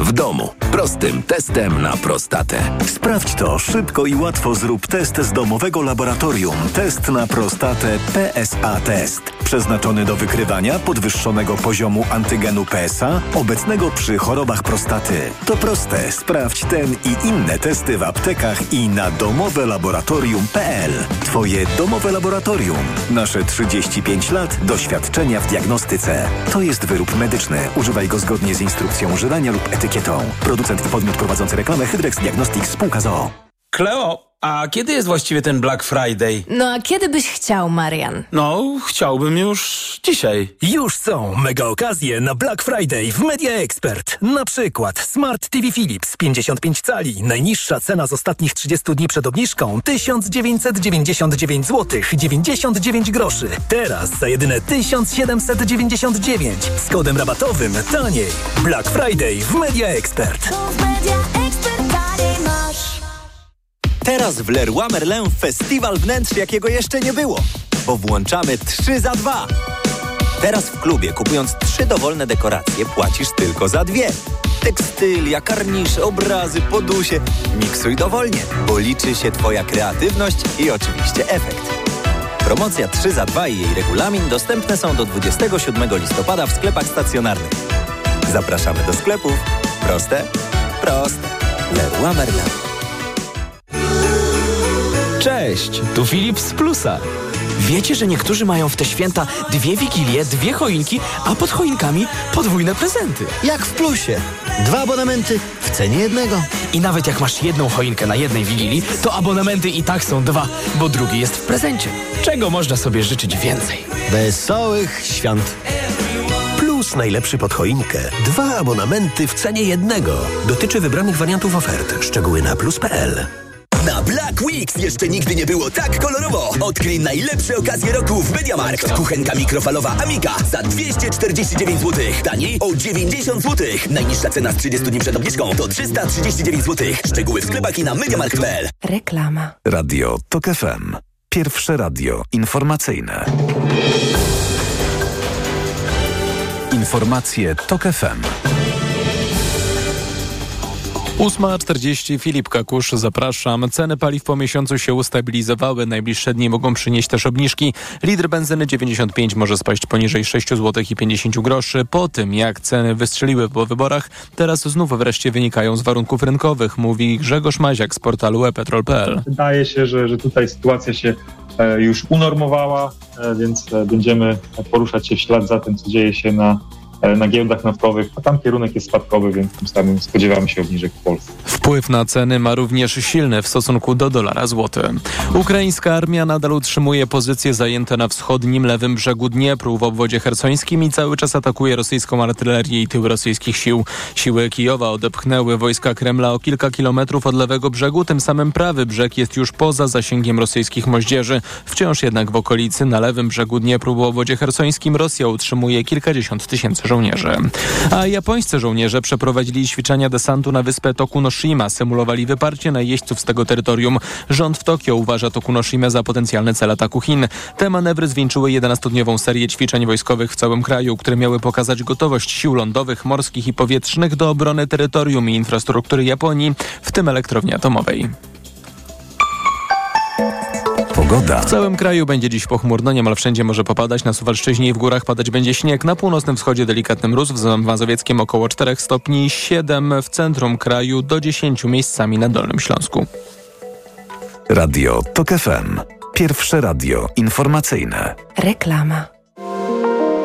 W domu. Prostym testem na prostatę. Sprawdź to szybko i łatwo. Zrób test z domowego laboratorium. Test na prostatę PSA Test. Przeznaczony do wykrywania podwyższonego poziomu antygenu PSA obecnego przy chorobach prostaty. To proste. Sprawdź ten i inne testy w aptekach i na domowelaboratorium.pl. Twoje domowe laboratorium. Nasze 35 lat doświadczenia w diagnostyce. To jest wyrób medyczny. Używaj go zgodnie z instrukcją używania lub etykietą. Producent i podmiot prowadzący reklamę Hydrex Diagnostics Spółka z o.o. Kleo, a kiedy jest właściwie ten Black Friday? No a kiedy byś chciał, Marian? No, chciałbym już dzisiaj. Już są mega okazje na Black Friday w Media Expert. Na przykład Smart TV Philips 55 cali. Najniższa cena z ostatnich 30 dni przed obniżką 1999 zł 99 groszy. Teraz za jedyne 1799 z kodem rabatowym taniej. Black Friday w Media Expert. Teraz w Leroy Merlin festiwal wnętrz, jakiego jeszcze nie było, bo włączamy 3 za 2. Teraz w klubie, kupując 3 dowolne dekoracje, płacisz tylko za 2. Tekstylia, karnisze, obrazy, podusie. Miksuj dowolnie, bo liczy się Twoja kreatywność i oczywiście efekt. Promocja 3 za 2 i jej regulamin dostępne są do 27 listopada w sklepach stacjonarnych. Zapraszamy do sklepów. Proste? Proste. Leroy Merlin. Cześć, tu Filip z Plusa. Wiecie, że niektórzy mają w te święta 2 wigilie, 2 choinki, a pod choinkami podwójne prezenty. Jak w Plusie. 2 abonamenty w cenie jednego. I nawet jak masz 1 choinkę na 1 wigilii, to abonamenty i tak są 2, bo drugi jest w prezencie. Czego można sobie życzyć więcej? Wesołych świąt. Plus najlepszy pod choinkę. 2 abonamenty w cenie jednego. Dotyczy wybranych wariantów ofert. Szczegóły na plus.pl. Na Black Weeks jeszcze nigdy nie było tak kolorowo. Odkryj najlepsze okazje roku w Mediamarkt. Kuchenka mikrofalowa Amiga za 249 zł. Taniej o 90 zł. Najniższa cena z 30 dni przed obniżką to 339 zł. Szczegóły w sklepach i na mediamarkt.pl. Reklama. Radio TOK FM. Pierwsze radio informacyjne. Informacje TOK FM. 8.40, Filip Kakusz, zapraszam. Ceny paliw po miesiącu się ustabilizowały. Najbliższe dni mogą przynieść też obniżki. Litr benzyny 95 może spaść poniżej 6,50 zł. Po tym, jak ceny wystrzeliły po wyborach, teraz znów wreszcie wynikają z warunków rynkowych, mówi Grzegorz Maziak z portalu ePetrol.pl. Wydaje się, że tutaj sytuacja się już unormowała, więc będziemy poruszać się w ślad za tym, co dzieje się na giełdach naftowych, a tam kierunek jest spadkowy, więc tym samym spodziewamy się obniżek w Polsce. Wpływ na ceny ma również silny w stosunku do dolara złoty. Ukraińska armia nadal utrzymuje pozycje zajęte na wschodnim lewym brzegu Dniepru w obwodzie hersońskim i cały czas atakuje rosyjską artylerię i tyły rosyjskich sił. Siły Kijowa odepchnęły wojska Kremla o kilka kilometrów od lewego brzegu, tym samym prawy brzeg jest już poza zasięgiem rosyjskich moździerzy. Wciąż jednak w okolicy na lewym brzegu Dniepru w obwodzie hersońskim Rosja utrzymuje kilkadziesiąt tysięcy żołnierzy. A japońscy żołnierze przeprowadzili ćwiczenia desantu na wyspę Tokunoshima. Symulowali wyparcie najeźdźców z tego terytorium. Rząd w Tokio uważa Tokunoshimę za potencjalny cel ataku Chin. Te manewry zwieńczyły 11-dniową serię ćwiczeń wojskowych w całym kraju, które miały pokazać gotowość sił lądowych, morskich i powietrznych do obrony terytorium i infrastruktury Japonii, w tym elektrowni atomowej. W całym kraju będzie dziś pochmurno, niemal wszędzie może popadać, na Suwalszczyźnie i w górach padać będzie śnieg, na północnym wschodzie delikatny mróz, w Mazowieckiem około 4 stopni, 7 w centrum kraju, do 10 miejscami na Dolnym Śląsku. Radio TOK FM. Pierwsze radio informacyjne. Reklama.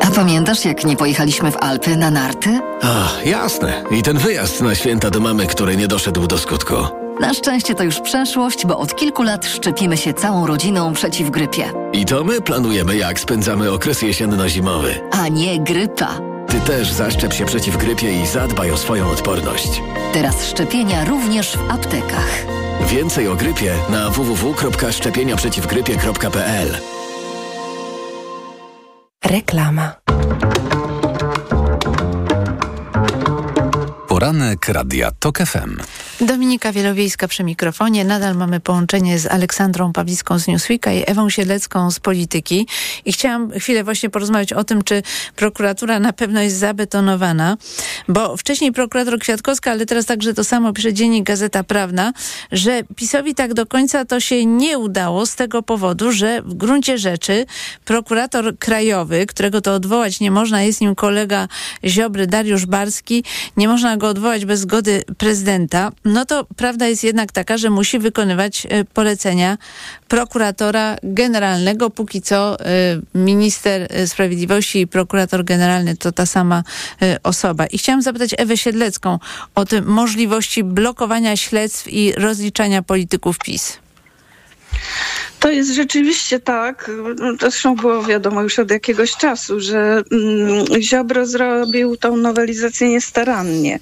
A pamiętasz, jak nie pojechaliśmy w Alpy na narty? Ach, jasne. I ten wyjazd na święta do mamy, który nie doszedł do skutku. Na szczęście to już przeszłość, bo od kilku lat szczepimy się całą rodziną przeciw grypie. I to my planujemy, jak spędzamy okres jesienno-zimowy. A nie grypa. Ty też zaszczep się przeciw grypie i zadbaj o swoją odporność. Teraz szczepienia również w aptekach. Więcej o grypie na www.szczepieniaprzeciwgrypie.pl. Reklama. Poranek Radia TOK FM. Dominika Wielowiejska przy mikrofonie. Nadal mamy połączenie z Aleksandrą Pawlicką z Newsweeka i Ewą Siedlecką z Polityki. I chciałam chwilę właśnie porozmawiać o tym, czy prokuratura na pewno jest zabetonowana, bo wcześniej prokurator Kwiatkowska, ale teraz także to samo pisze dziennik Gazeta Prawna, że PiS-owi tak do końca to się nie udało z tego powodu, że w gruncie rzeczy prokurator krajowy, którego to odwołać nie można, jest nim kolega Ziobry Dariusz Barski, nie można go odwołać bez zgody prezydenta, no to prawda jest jednak taka, że musi wykonywać polecenia prokuratora generalnego. Póki co minister sprawiedliwości i prokurator generalny to ta sama osoba. I chciałam zapytać Ewę Siedlecką o te możliwości blokowania śledztw i rozliczania polityków PiS. To jest rzeczywiście tak, zresztą było wiadomo już od jakiegoś czasu, że Ziobro zrobił tą nowelizację niestarannie.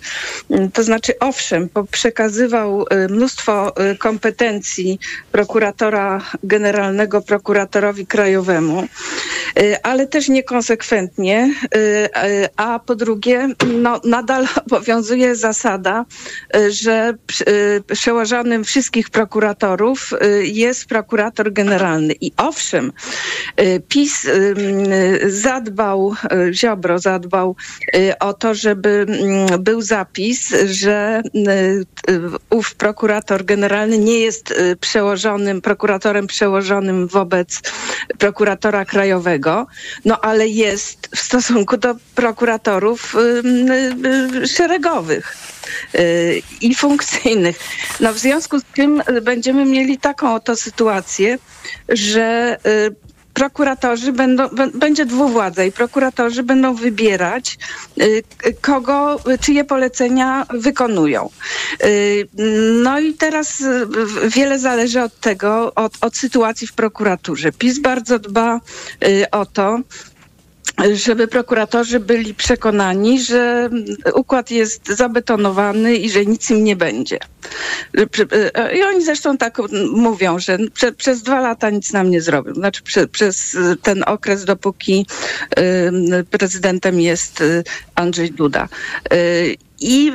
To znaczy owszem, przekazywał mnóstwo kompetencji prokuratora generalnego prokuratorowi krajowemu, ale też niekonsekwentnie, a po drugie nadal obowiązuje zasada, że przełożonym wszystkich prokuratorów jest prokurator generalny. I owszem, PiS zadbał, Ziobro zadbał o to, żeby był zapis, że ów prokurator generalny nie jest przełożonym, prokuratorem przełożonym wobec prokuratora krajowego, no ale jest w stosunku do prokuratorów szeregowych i funkcyjnych. No w związku z tym będziemy mieli taką oto sytuację, że prokuratorzy będzie dwuwładza i prokuratorzy będą wybierać, kogo, czyje polecenia wykonują. No i teraz wiele zależy od tego, od sytuacji w prokuraturze. PiS bardzo dba o to, żeby prokuratorzy byli przekonani, że układ jest zabetonowany i że nic im nie będzie. I oni zresztą tak mówią, że przez 2 lata nic nam nie zrobią. Znaczy przez ten okres, dopóki prezydentem jest Andrzej Duda. I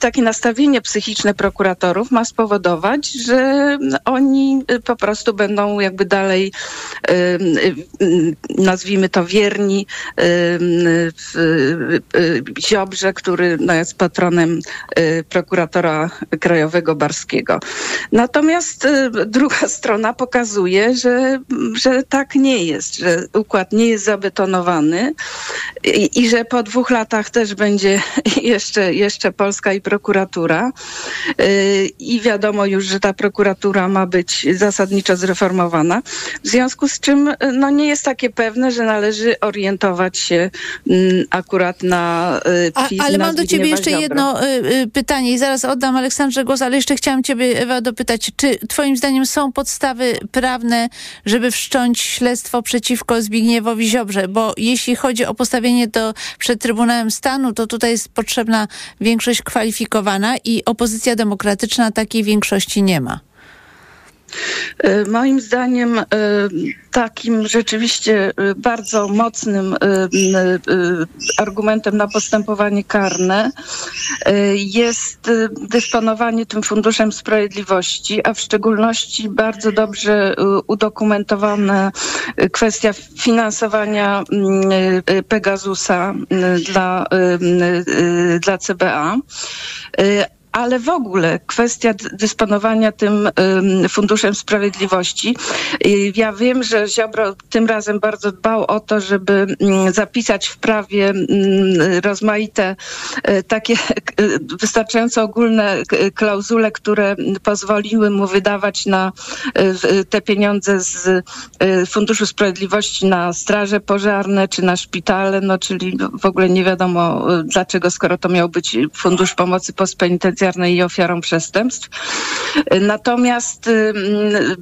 takie nastawienie psychiczne prokuratorów ma spowodować, że oni po prostu będą jakby dalej, nazwijmy to, wierni Ziobrze, który no, jest patronem prokuratora krajowego Barskiego. Natomiast druga strona pokazuje, że tak nie jest, że układ nie jest zabetonowany i że po 2 latach też będzie jeszcze Polska i prokuratura. I wiadomo już, że ta prokuratura ma być zasadniczo zreformowana. W związku z czym no, nie jest takie pewne, że należy orientować się akurat na PiS. Ale mam do ciebie jeszcze jedno pytanie i zaraz oddam Aleksandrze głos, ale jeszcze chciałam ciebie, Ewa, dopytać, czy twoim zdaniem są podstawy prawne, żeby wszcząć śledztwo przeciwko Zbigniewowi Ziobrze? Bo jeśli chodzi o postawienie to przed Trybunałem Stanu, to tutaj jest potrzebna większość kwalifikowana i opozycja demokratyczna takiej większości nie ma. Moim zdaniem takim rzeczywiście bardzo mocnym argumentem na postępowanie karne jest dysponowanie tym Funduszem Sprawiedliwości, a w szczególności bardzo dobrze udokumentowana kwestia finansowania Pegasusa dla CBA. Ale w ogóle kwestia dysponowania tym Funduszem Sprawiedliwości. Ja wiem, że Ziobro tym razem bardzo dbał o to, żeby zapisać w prawie rozmaite takie wystarczająco ogólne klauzule, które pozwoliły mu wydawać na te pieniądze z Funduszu Sprawiedliwości na straże pożarne czy na szpitale, no czyli w ogóle nie wiadomo dlaczego, skoro to miał być Fundusz Pomocy Postpenitencjarnej i ofiarom przestępstw. Natomiast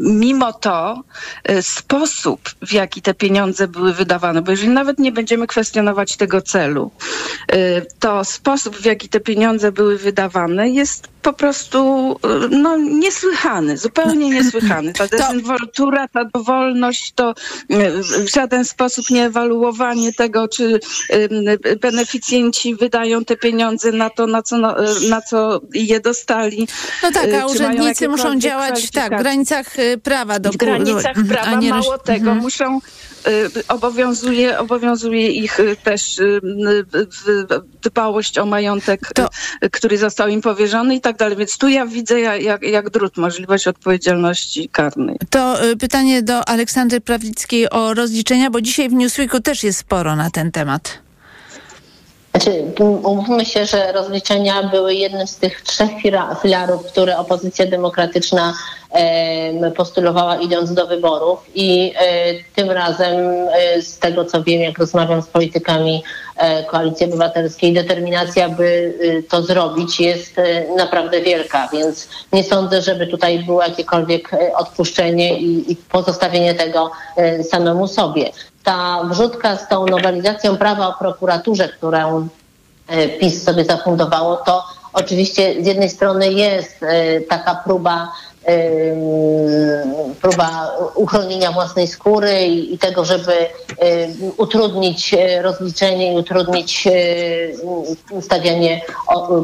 mimo to sposób, w jaki te pieniądze były wydawane, bo jeżeli nawet nie będziemy kwestionować tego celu, to sposób, w jaki te pieniądze były wydawane jest po prostu no, niesłychany, zupełnie niesłychany. Ta dezynwoltura, ta dowolność, to w żaden sposób nie ewaluowanie tego, czy beneficjenci wydają te pieniądze na to, na co je dostali. No tak, a urzędnicy muszą działać tak, w granicach prawa. W granicach prawa, mało tego, muszą... Obowiązuje ich też dbałość o majątek, który został im powierzony i tak dalej. Więc tu ja widzę jak drut możliwość odpowiedzialności karnej. To pytanie do Aleksandry Prawickiej o rozliczenia, bo dzisiaj w Newsweeku też jest sporo na ten temat. Znaczy, umówmy się, że rozliczenia były jednym z tych trzech filarów, które opozycja demokratyczna postulowała idąc do wyborów i tym razem z tego co wiem, jak rozmawiam z politykami Koalicji Obywatelskiej, determinacja, by to zrobić jest naprawdę wielka, więc nie sądzę, żeby tutaj było jakiekolwiek odpuszczenie i pozostawienie tego samemu sobie. Ta wrzutka z tą nowelizacją prawa o prokuraturze, którą PiS sobie zafundowało, to oczywiście z jednej strony jest taka próba uchronienia własnej skóry i tego, żeby utrudnić rozliczenie i utrudnić stawianie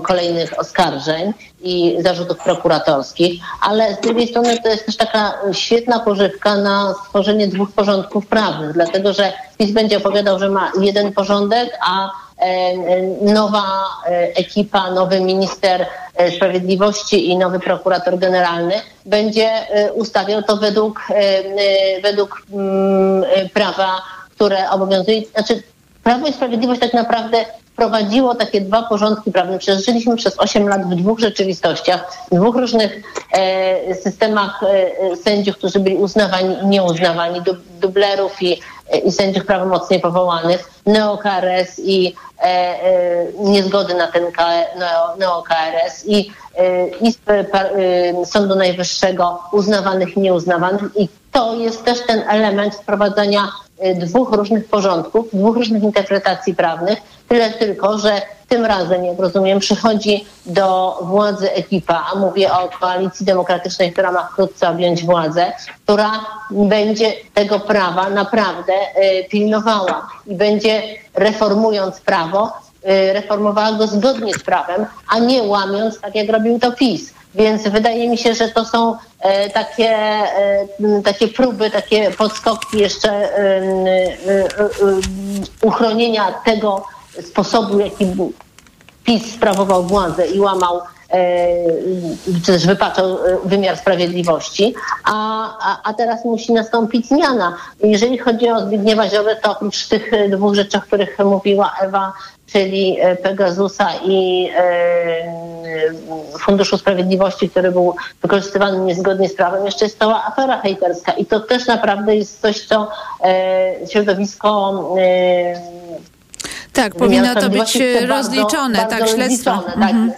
kolejnych oskarżeń i zarzutów prokuratorskich, ale z drugiej strony to jest też taka świetna pożywka na stworzenie dwóch porządków prawnych, dlatego że PiS będzie opowiadał, że ma jeden porządek, a nowa ekipa, nowy minister sprawiedliwości i nowy prokurator generalny będzie ustawiał to według prawa, które obowiązuje. Znaczy, Prawo i Sprawiedliwość tak naprawdę wprowadziło takie dwa porządki prawne. Przecież żyliśmy przez 8 lat w dwóch rzeczywistościach, w dwóch różnych systemach sędziów, którzy byli uznawani i nieuznawani, dublerów i sędziów prawomocnie powołanych, neo-KRS i niezgody na ten neo-KRS i Izby Sądu Najwyższego uznawanych i nieuznawanych. I to jest też ten element wprowadzania dwóch różnych porządków, dwóch różnych interpretacji prawnych, tyle tylko, że tym razem, jak rozumiem, przychodzi do władzy ekipa, a mówię o Koalicji Demokratycznej, która ma wkrótce objąć władzę, która będzie tego prawa naprawdę pilnowała i będzie, reformując prawo, reformowała go zgodnie z prawem, a nie łamiąc, tak jak robił to PiS. Więc wydaje mi się, że to są takie próby, takie podskoki jeszcze uchronienia tego sposobu, jaki PiS sprawował władzę i łamał, czy też wypaczał wymiar sprawiedliwości, a teraz musi nastąpić zmiana. Jeżeli chodzi o Zbigniewa Ziobrę, to oprócz tych dwóch rzeczy, o których mówiła Ewa, czyli Pegasusa i Funduszu Sprawiedliwości, który był wykorzystywany niezgodnie z prawem, jeszcze jest cała afera hejterska i to też naprawdę jest coś, co środowisko... Tak, powinno to być rozliczone, bardzo tak, śledztwo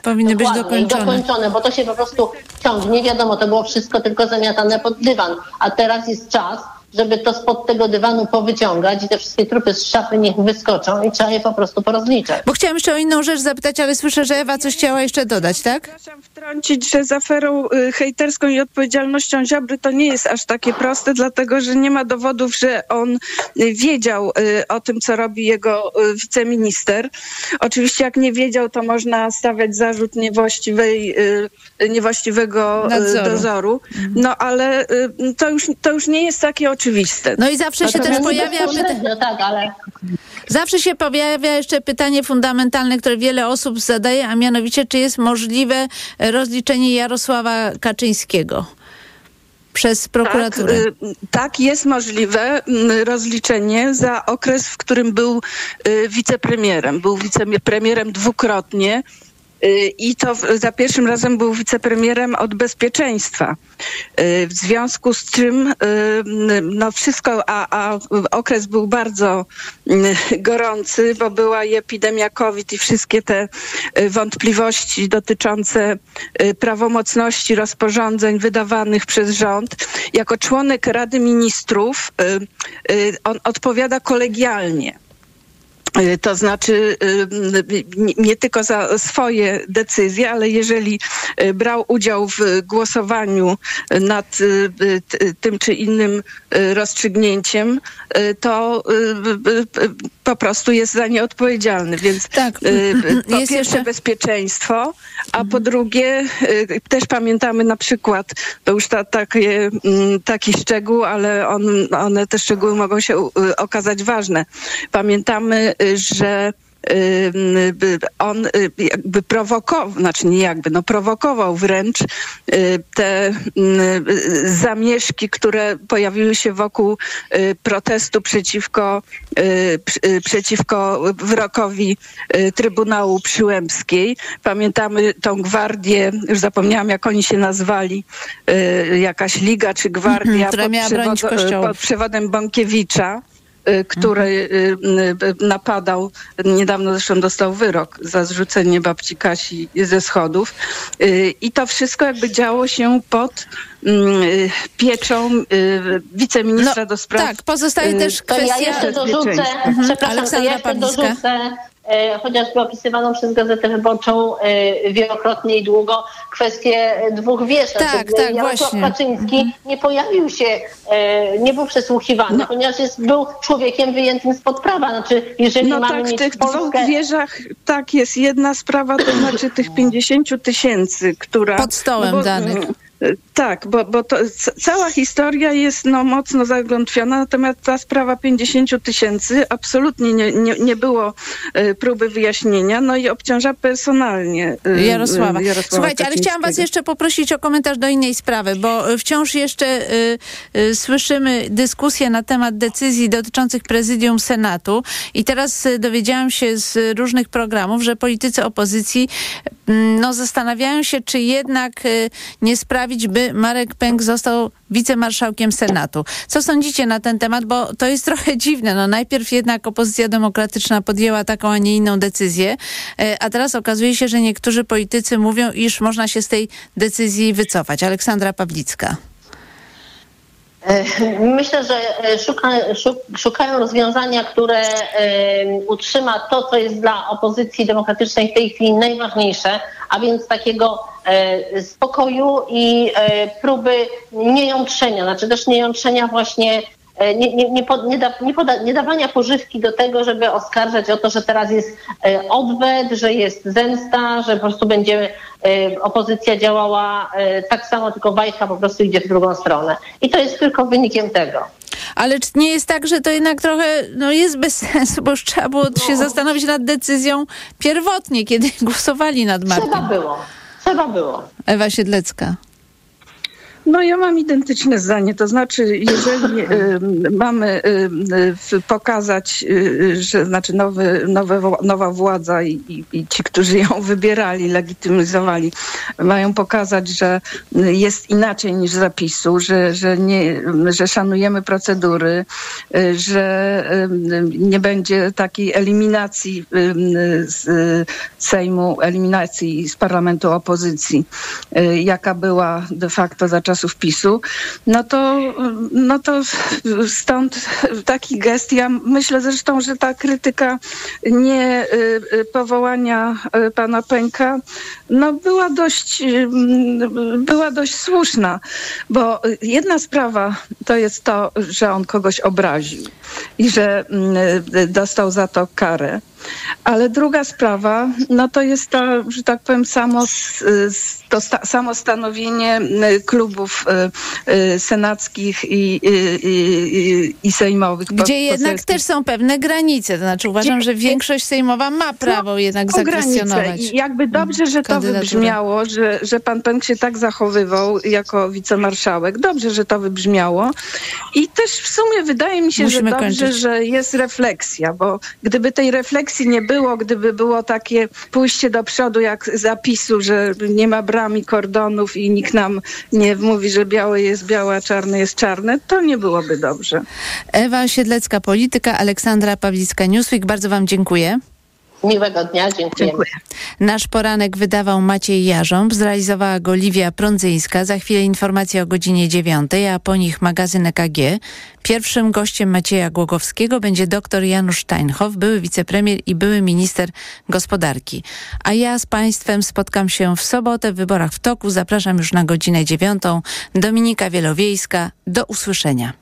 powinny być dokończone, bo to się po prostu ciągnie, wiadomo, to było wszystko tylko zamiatane pod dywan, a teraz jest czas, żeby to spod tego dywanu powyciągać i te wszystkie trupy z szafy niech wyskoczą i trzeba je po prostu porozliczać. Bo chciałam jeszcze o inną rzecz zapytać, ale słyszę, że Ewa coś chciała jeszcze dodać, tak? Przepraszam wtrącić, że z aferą hejterską i odpowiedzialnością Ziobry to nie jest aż takie proste, dlatego że nie ma dowodów, że on wiedział o tym, co robi jego wiceminister. Oczywiście jak nie wiedział, to można stawiać zarzut niewłaściwego dozoru. No ale to już nie jest takie oczywiste. No i zawsze się też pojawia... Zawsze się pojawia jeszcze pytanie fundamentalne, które wiele osób zadaje, a mianowicie, czy jest możliwe rozliczenie Jarosława Kaczyńskiego przez prokuraturę? Tak, jest możliwe rozliczenie za okres, w którym był wicepremierem. Był wicepremierem dwukrotnie. I to za pierwszym razem był wicepremierem od bezpieczeństwa. W związku z czym no wszystko, a okres był bardzo gorący, bo była i epidemia COVID i wszystkie te wątpliwości dotyczące prawomocności rozporządzeń wydawanych przez rząd. Jako członek Rady Ministrów on odpowiada kolegialnie To znaczy nie tylko za swoje decyzje, ale jeżeli brał udział w głosowaniu nad tym czy innym rozstrzygnięciem, to po prostu jest za nie odpowiedzialny. Więc tak, po pierwsze jeszcze bezpieczeństwo, a po drugie też pamiętamy na przykład, to już taki szczegół, ale one te szczegóły mogą się okazać ważne. Pamiętamy, że on jakby prowokował wręcz te zamieszki, które pojawiły się wokół protestu przeciwko wyrokowi Trybunału Przyłębskiej. Pamiętamy tą gwardię, już zapomniałam jak oni się nazwali, jakaś liga czy gwardia pod przewodem Bąkiewicza, który napadał, niedawno zresztą dostał wyrok za zrzucenie babci Kasi ze schodów. I to wszystko jakby działo się pod pieczą wiceministra do spraw... Tak, pozostaje też kwestia... To ja jeszcze dorzucę, chociażby opisywaną przez Gazetę Wyborczą wielokrotnie i długo kwestię dwóch wież. Tak, Jarosław Kaczyński nie pojawił się, nie był przesłuchiwany, ponieważ był człowiekiem wyjętym spod prawa. Znaczy, jeżeli mamy w tych dwóch wieżach jest jedna sprawa, to znaczy tych 50 000, która... Pod stołem danych. Tak, bo to cała historia jest mocno zagłębiona, natomiast ta sprawa 50 000 absolutnie nie było próby wyjaśnienia, i obciąża personalnie Jarosława. Słuchajcie, ale chciałam was jeszcze poprosić o komentarz do innej sprawy, bo wciąż jeszcze słyszymy dyskusję na temat decyzji dotyczących prezydium Senatu i teraz dowiedziałam się z różnych programów, że politycy opozycji zastanawiają się, czy jednak nie sprawić, by Marek Pęk został wicemarszałkiem Senatu. Co sądzicie na ten temat? Bo to jest trochę dziwne. Najpierw jednak opozycja demokratyczna podjęła taką, a nie inną decyzję, a teraz okazuje się, że niektórzy politycy mówią, iż można się z tej decyzji wycofać. Aleksandra Pawlicka. Myślę, że szukają rozwiązania, które utrzyma to, co jest dla opozycji demokratycznej w tej chwili najważniejsze, a więc takiego spokoju i próby niejątrzenia, znaczy też niejątrzenia właśnie, nie dawania pożywki do tego, żeby oskarżać o to, że teraz jest odwet, że jest zemsta, że po prostu będzie opozycja działała tak samo, tylko wajcha po prostu idzie w drugą stronę. I to jest tylko wynikiem tego. Ale czy nie jest tak, że to jednak trochę jest bez sensu, bo już trzeba było się zastanowić nad decyzją pierwotnie, kiedy głosowali nad Markiem. Trzeba było. Ewa Siedlecka. Ja mam identyczne zdanie, to znaczy jeżeli mamy pokazać, że znaczy nowa władza i ci, którzy ją wybierali, legitymizowali, mają pokazać, że jest inaczej niż zapisu, że szanujemy procedury, że nie będzie takiej eliminacji z Sejmu, eliminacji z parlamentu opozycji, jaka była de facto za czasów PiS-u, to stąd taki gest. Ja myślę zresztą, że ta krytyka nie powołania pana Pęka była dość słuszna, bo jedna sprawa to jest to, że on kogoś obraził i że dostał za to karę. Ale druga sprawa, to jest ta, że tak powiem, samo stanowienie klubów senackich i sejmowych. Gdzie jednak też są pewne granice. To znaczy uważam, że większość sejmowa ma prawo jednak zakwestionować. I jakby dobrze, że to wybrzmiało, że pan Pęk się tak zachowywał jako wicemarszałek. Dobrze, że to wybrzmiało. I też w sumie wydaje mi się, że dobrze, że jest refleksja, bo gdyby tej refleksji nie było, gdyby było takie pójście do przodu jak zapisu, że nie ma bram i kordonów i nikt nam nie mówi, że białe jest białe, a czarne jest czarne, to nie byłoby dobrze. Ewa Siedlecka, Polityka, Aleksandra Pawlicka, Newsweek. Bardzo wam dziękuję. Miłego dnia, dziękuję. Nasz poranek wydawał Maciej Jarząb, zrealizowała go Liwia Prądzyńska. Za chwilę informacje o godzinie 9:00, a po nich magazyn EKG. Pierwszym gościem Macieja Głogowskiego będzie dr Janusz Steinhoff, były wicepremier i były minister gospodarki. A ja z Państwem spotkam się w sobotę w Wyborach w toku. Zapraszam już na godzinę 9:00. Dominika Wielowiejska, do usłyszenia.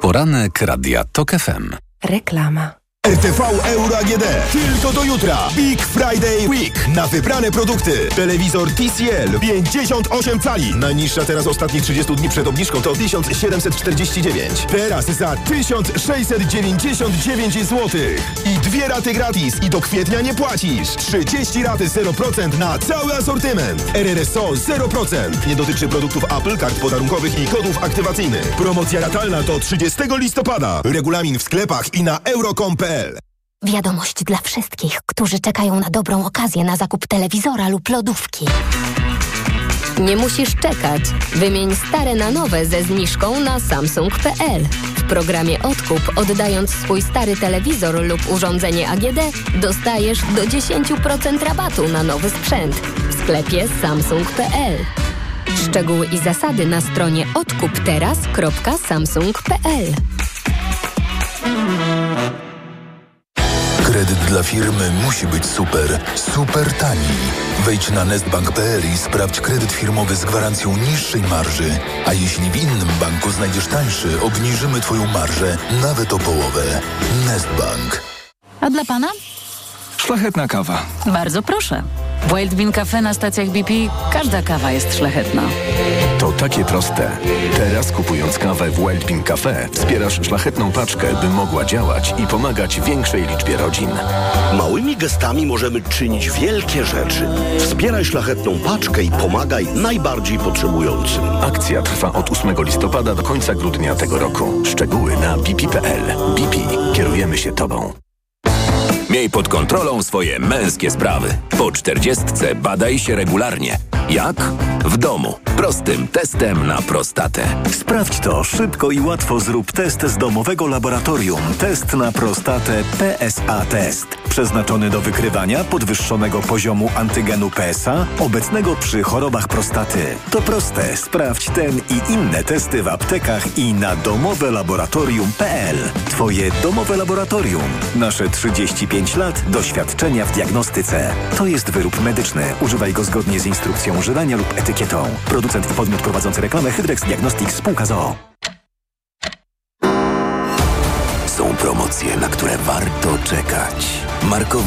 Poranek Radia Tok FM. Reklama. RTV Euro AGD. Tylko do jutra. Big Friday Week. Na wybrane produkty. Telewizor TCL 58 cali. Najniższa teraz ostatnich 30 dni przed obniżką to 1749. Teraz za 1699 zł. I 2 raty gratis. I do kwietnia nie płacisz. 30 raty 0% na cały asortyment. RRSO 0%. Nie dotyczy produktów Apple, kart podarunkowych i kodów aktywacyjnych. Promocja ratalna do 30 listopada. Regulamin w sklepach i na euro.com.pl. Wiadomość dla wszystkich, którzy czekają na dobrą okazję na zakup telewizora lub lodówki. Nie musisz czekać. Wymień stare na nowe ze zniżką na samsung.pl. W programie Odkup, oddając swój stary telewizor lub urządzenie AGD, dostajesz do 10% rabatu na nowy sprzęt. W sklepie samsung.pl. Szczegóły i zasady na stronie odkupteraz.samsung.pl. Kredyt dla firmy musi być super tani. Wejdź na nestbank.pl i sprawdź kredyt firmowy z gwarancją niższej marży. A jeśli w innym banku znajdziesz tańszy, obniżymy Twoją marżę nawet o połowę. Nestbank. A dla Pana? Szlachetna kawa. Bardzo proszę. W Wild Bean Cafe na stacjach BP każda kawa jest szlachetna. To takie proste. Teraz kupując kawę w Wild Bean Cafe wspierasz szlachetną paczkę, by mogła działać i pomagać większej liczbie rodzin. Małymi gestami możemy czynić wielkie rzeczy. Wspieraj szlachetną paczkę i pomagaj najbardziej potrzebującym. Akcja trwa od 8 listopada do końca grudnia tego roku. Szczegóły na bp.pl. BP. Kierujemy się Tobą. Miej pod kontrolą swoje męskie sprawy. Po 40 badaj się regularnie. Jak? W domu. Prostym testem na prostatę. Sprawdź to szybko i łatwo. Zrób test z domowego laboratorium. Test na prostatę PSA Test. Przeznaczony do wykrywania podwyższonego poziomu antygenu PSA obecnego przy chorobach prostaty. To proste. Sprawdź ten i inne testy w aptekach i na domowelaboratorium.pl. Twoje domowe laboratorium. Nasze 35 lat doświadczenia w diagnostyce. To jest wyrób medyczny. Używaj go zgodnie z instrukcją używania lub etykietą. Producent i podmiot prowadzący reklamę Hydrex Diagnostics Spółka z o.o. Są promocje, na które warto czekać. Markowe